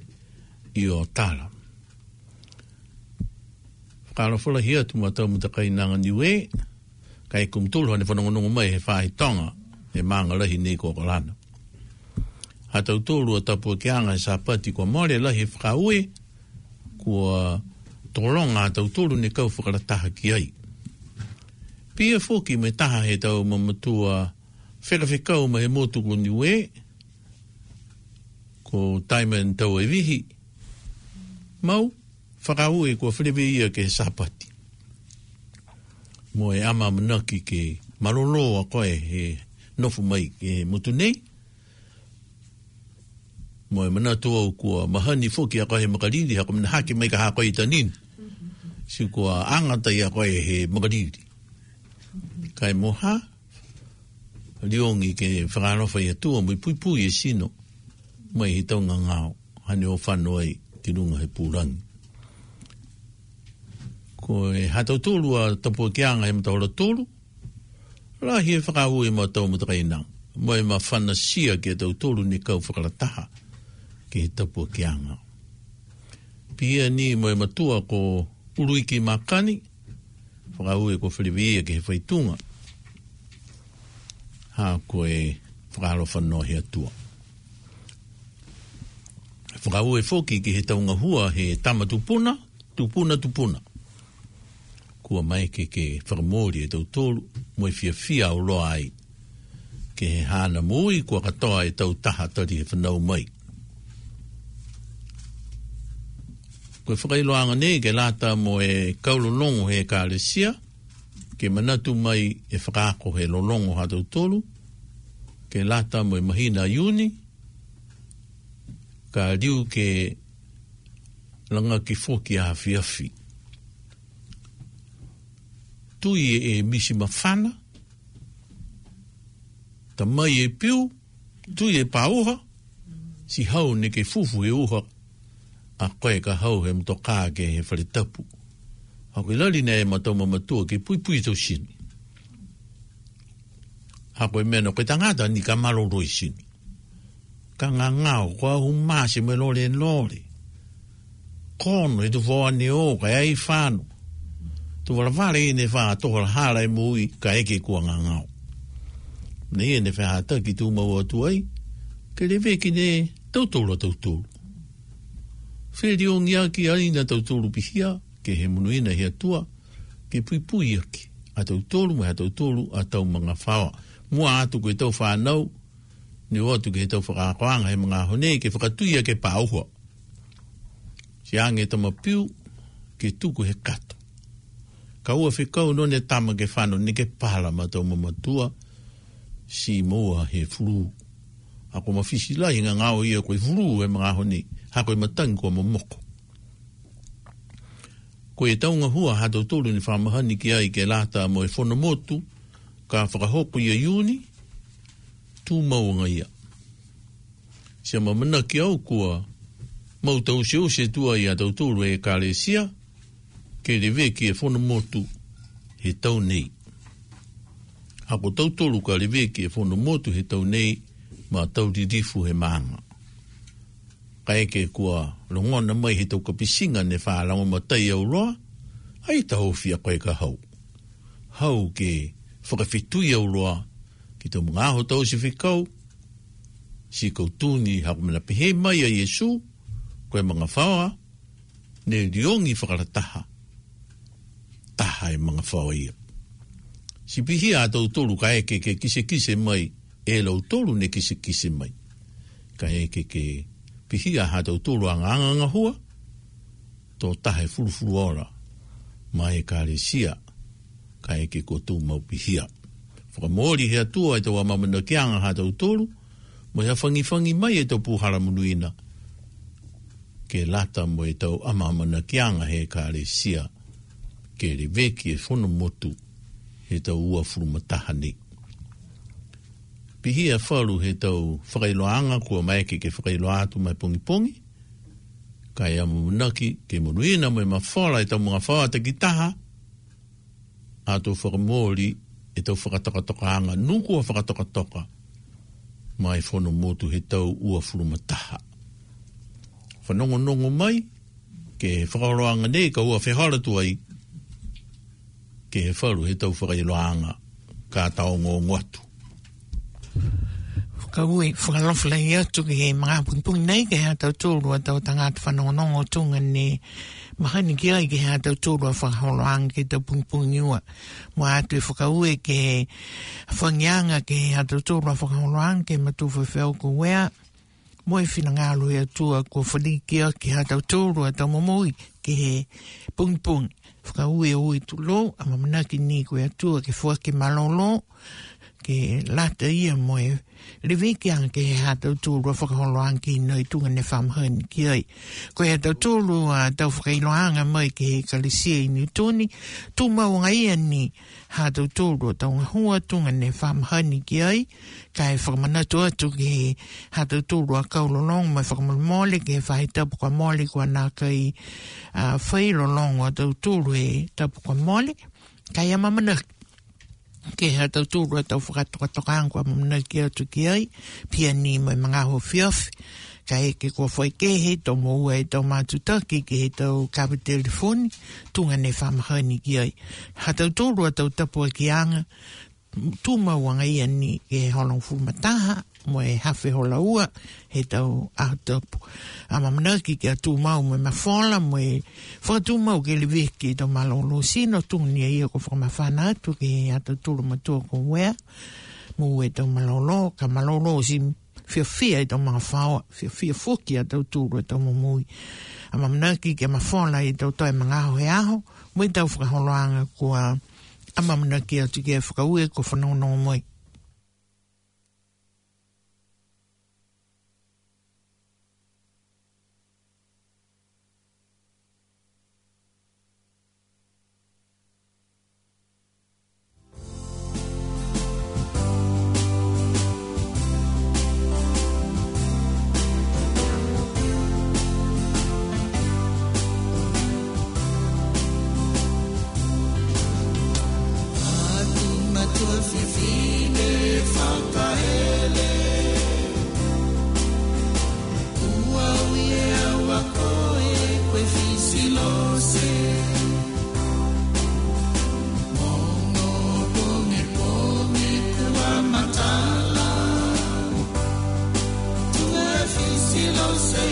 i o tala. Whakarafola hea tu matau mutakai nanga niwe kai kumtulho ne whanongonongo mai he whaetonga he maanga lahi nei kokolana. Hatau tōrua tapu keanga sa pati kua more lahi whakaue kua tolonga hatau tōru ne kau whakarataha ki ai. Pia fōki me taha he tau mamatua whekawhekau ma he mōtuku niwe ko taimen tau e vihi. Mau, whakaue kua whirewe ia ke sapati. Mo e ama manaki ke maloloa koe he nofu mai ke mutu nei. Mo e manatua kua mahani fōki a koe he makariri hako mena hake mai ka hā koe tanin. Si kua angata ia koe he makariri. Kai moha, liongi ke whakalofa i atua mui pui pui e sino, mai he taunga ngao, hane o whanua i tirunga he pūrangi. Ko e hatau tūru a tapu keanga he mataura tūru, rahi e whakahu e matau mutakainang, mai ma whanasia ke tau tūru ni kau whakarataha ke he tapu keanga. Pia ni mai matua ko uruiki makani, whakaue ko whiriwea ke he whaitunga. Hā koe whakalofa noa he atua. Whakaue foki ke he taunga hua he tama tupuna, tupuna tupuna. Kua mai ke ke whakamori e tautolu, moe fia fia au loa ai. Ke he hāna mui kua katoa e tautaha tari he whanau mai. Koe whakailoanga nei ke lata mo e kaulolongo he kāresia, ke manatu mai e whakaako he lolongo hatau tolu, ke lata mo e mahina iuni, ka riu ke langa ki fōki a hawhiawhi. Tui e misi mawhana, ta mai e piu, tui e pāoha, si hau ne ke fufu e oha, a koe ka hau he mto kā ke he whare tapu. Hau ke lali nei matoma matua ke pui pui tau sini. Hau koe mena koe tangata ni ka maroroi sini. Ka ngā ngāo kua humāsi me lore lore. Kono e tu vōa ne o ka ei whāno. Tu wala whare e ne whā tohara hāra e mui ka eke kua ngā ngāo. Ne e ne whā taki tū maua tu ai, ke lewe ki ne tautoro tautoro. Where o ngia ki alina tautoro pihia, ke he munuina hea tua, ke pui pui aki. A tautoro me a tautoro a tau mga whawa. Mua atu koe tau whānau, ne o atu ke tau whakakoanga he mga honei ke whakatuia ke pāohua. Si ange tamapiu, ke tuku he kato. Ka ua whikau no ne tama ke whano, ne ke pāla matau mamatua, si moa he furu. Ako mawhisi lai ngā ngāo ia koe furu he mga honei, ha koe matangi koe mamoko. Koe taunga hua hato tolu ni whamahani ki ai ke lata mo e whono motu, ka whakahoko ia iuni, tū maunga ia. Sia mamana ki au kua, mautau se o se tua ia tau tolu e kālesia, ke rewe ki e whono motu, he tau nei. Hako tau tolu ka rewe ki e whono motu he tau nei, ma tau didifu he maanga. Ka eke kua longona mai he tau kapisinga ne whālango matai au roa, ai ta hofia koe ka hau. Hau ke whakawhetui au roa, ki tau mga aho tau si whikau, si kautuni hakumana pehe mai a Yesu, koe mga whawa, ne riongi whakarataha, taha e mga whawa ia. Si pihia a tau tolu ka eke ke kise kise mai, e lau tolu ne kise kise mai. Ka eke ke pihia ha tau tolu a nganganga hua, tō taha e furufuru ora, ma e kāresia, ka eke kotu mau pihia. Whakamori hea tua e tau amamana kianga ha tau tolu, mo hea whangi-whangi mai e tau puhara munuina, ke lata mo e tau amamana kianga he kāresia, ke reweki e whono motu, he tau ua furumataha nei. Pihia wharu he tau whakailoanga kua maeke ke whakailo atu mai pongi-pongi, ka ea munaki ke munuina mo e mawhala e tau mga whawataki taha, a tau whakamori e tau whakatokatokaanga, nukua whakatokatoka, mai whono motu he tau ua furumataha. Whanongonongo mai, ke whakaroanga nei ka ua whehara tuai, ke he wharu he tau whakailoanga, ka tau ngongo atu. Whakaui, whakaloflai atu ki he mga pungpung nei ke hea tau tūrua tau tangata whanongonongo tunga ne mahani ki ai ke hea tau tūrua whakaholoanga ke tau pungpung iua. Mua atu i whakaui ke he whangianga ke hea tau tūrua whakaholoanga ke matu whewheo ku wea. Moi fina ngālu hea tua kua whalikia ki hea tau tūrua tau momoi ke he pungpung. Whakaui ui tu lo, ama manaki ni koe atua ke fua ke malolo, ke lata ia moe lewiki anga ke he hatau tūrua whakaholoanga ki noi tunga ne whamhani ki ai. Koe hatau tūrua tau whakailoanga mai ke he kalisia i nitoni, tū maunga ia ni hatau tūrua tau ngahua tunga ne whamhani ki ai, ka e whakamanatu atu ke he hatau tūrua kaulolong mai whakamalmole ke he whaitapu kwa mole kwa nā kai whailolong o tau tūrua e tapu kwa mole, ka ia mamanak. Ke hea tau tūrua tau whakatokatokaan kua mamunaki atu ki ai, pia ni mai mga ho fiofi, ka eke kua whai ke he tau moua e tau mātutaki ke he tau kawe telefoni, tunga ne whamahani ki ai. Ha tau tūrua tau tapu ki anga, tū mauanga ia ni ke holong fumataha, mo e hawhi hola ua, he tau aho tapu. A mamunaki kia tū mau mai mawhala, mo e whakatū mau ke leweki tau malolo sino, tūnia ia ko whamawhana atu ke he ata tūru matua ko wea, mo e tau malolo, ka malolo si fia fia e tau mawhawa, fia fia fuki a tau tūru e tau mamui. A mamunaki kia mawhala e tau toi mga aho he aho, mo e tau whakaholoanga kua amamunaki atu kia whakaue ko whanonongo moi. Father,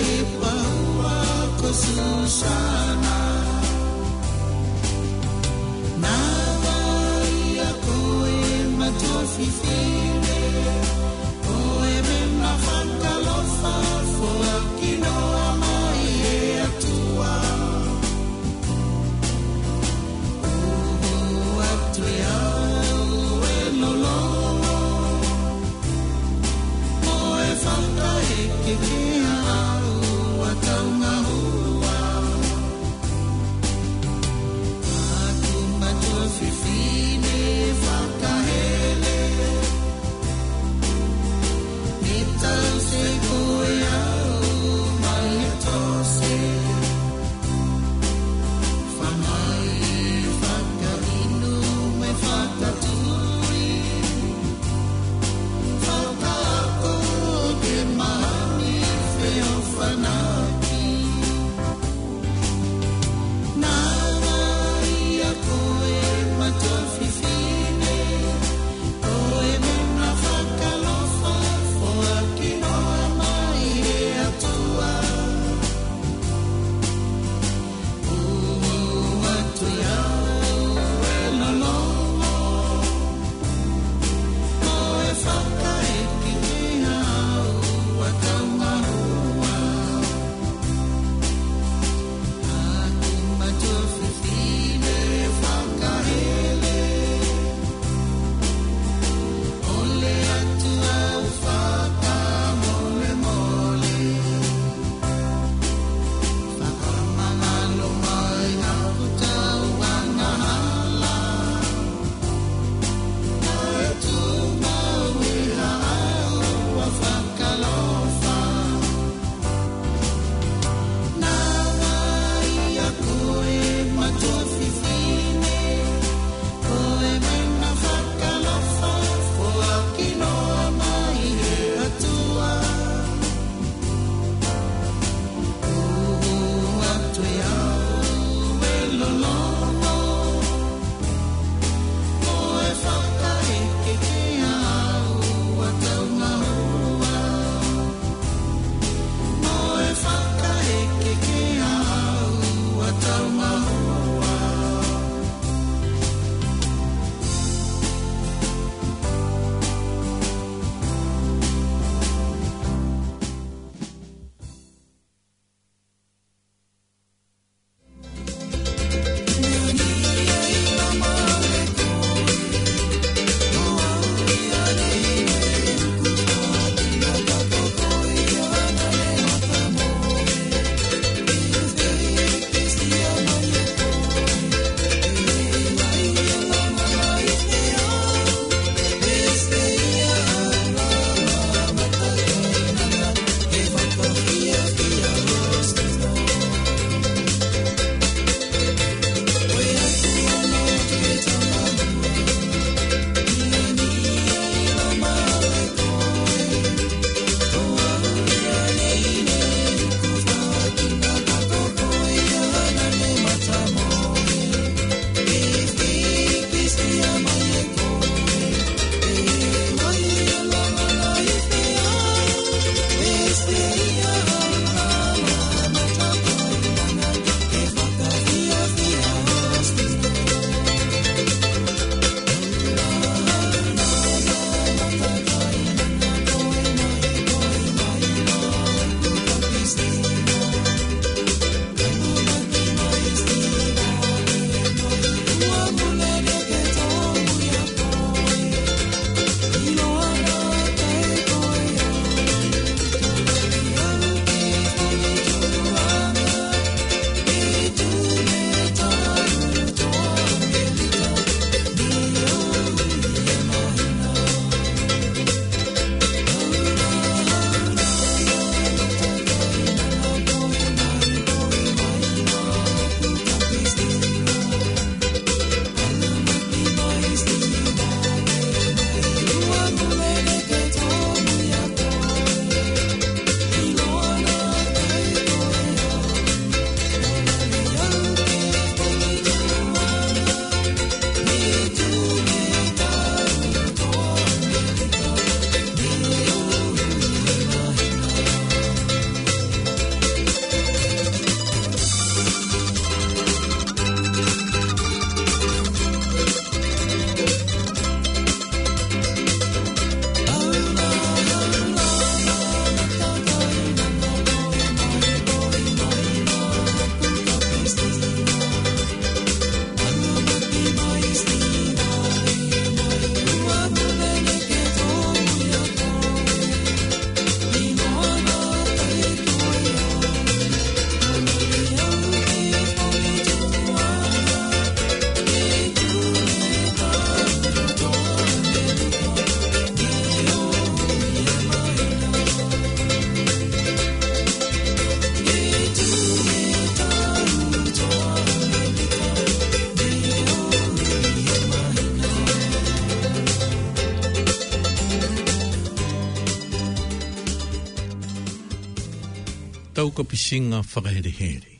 tau ka pisinga whakahere-here.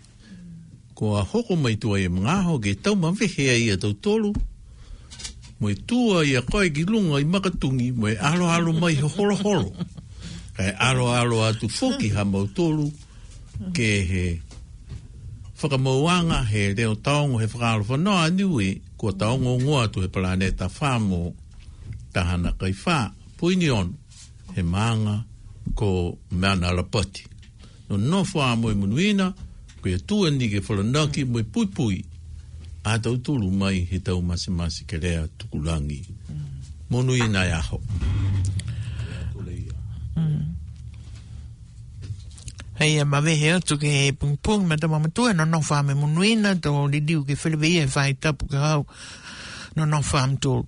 Kua hoko mai tua e mga ho ge tau mawehea ia tau tolu. Moe tua ia koe gilunga i makatungi, moe alo-alo mai holo-holo. Kai alo-alo atu foki ha mau tolu ke he whakamauanga he reo taongo he Whakaalofa Noa Niue kua taongo ngoa tu he planeta whamo tahana kai wha. Puini on he maanga ko mana lapati. No nofua moe munuina, koe tua nige whalanaki moe pui pui. Atau tulu mai he tau masimasi ke rea tukulangi. Munuina e aho. Hei a mawehe atu ke he pungpung ma tama matua no no wha me munuina tau lidiu ke whiliwe e whai tapu ka hau no no wha mtulu.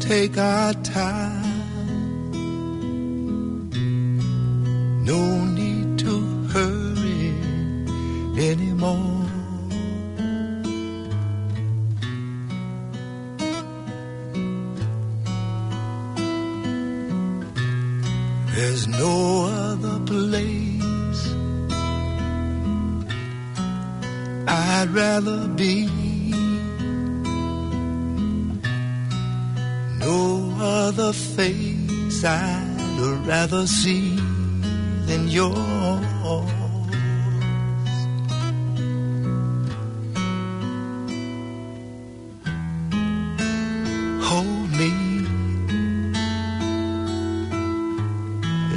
Take our time, no need to hurry anymore. There's no other place I'd rather be. The face I'd rather see than yours. Hold me,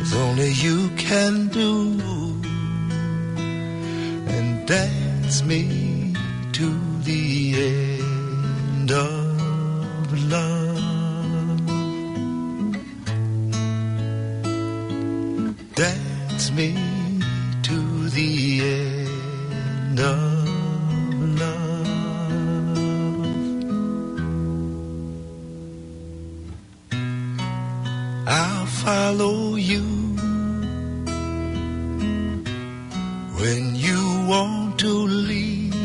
as only you can do, and dance me to the end of love. Dance me to the end of love. I'll follow you when you want to lead.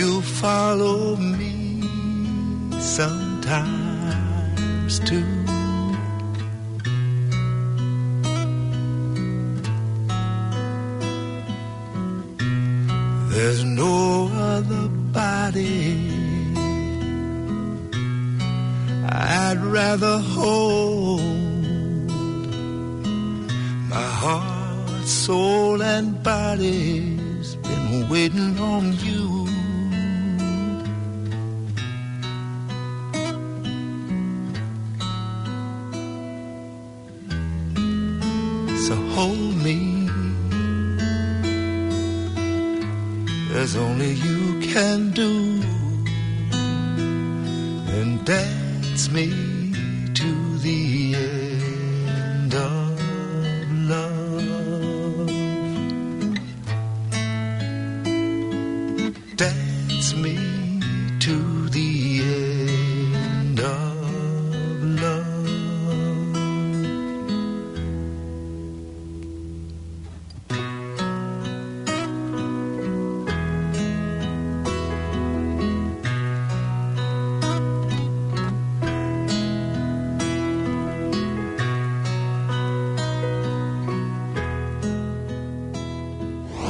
You follow me sometimes too. There's no other body I'd rather hold. My heart, soul, and body's been waiting on you. So hold me, as only you can do, and dance me to the end of love. Dance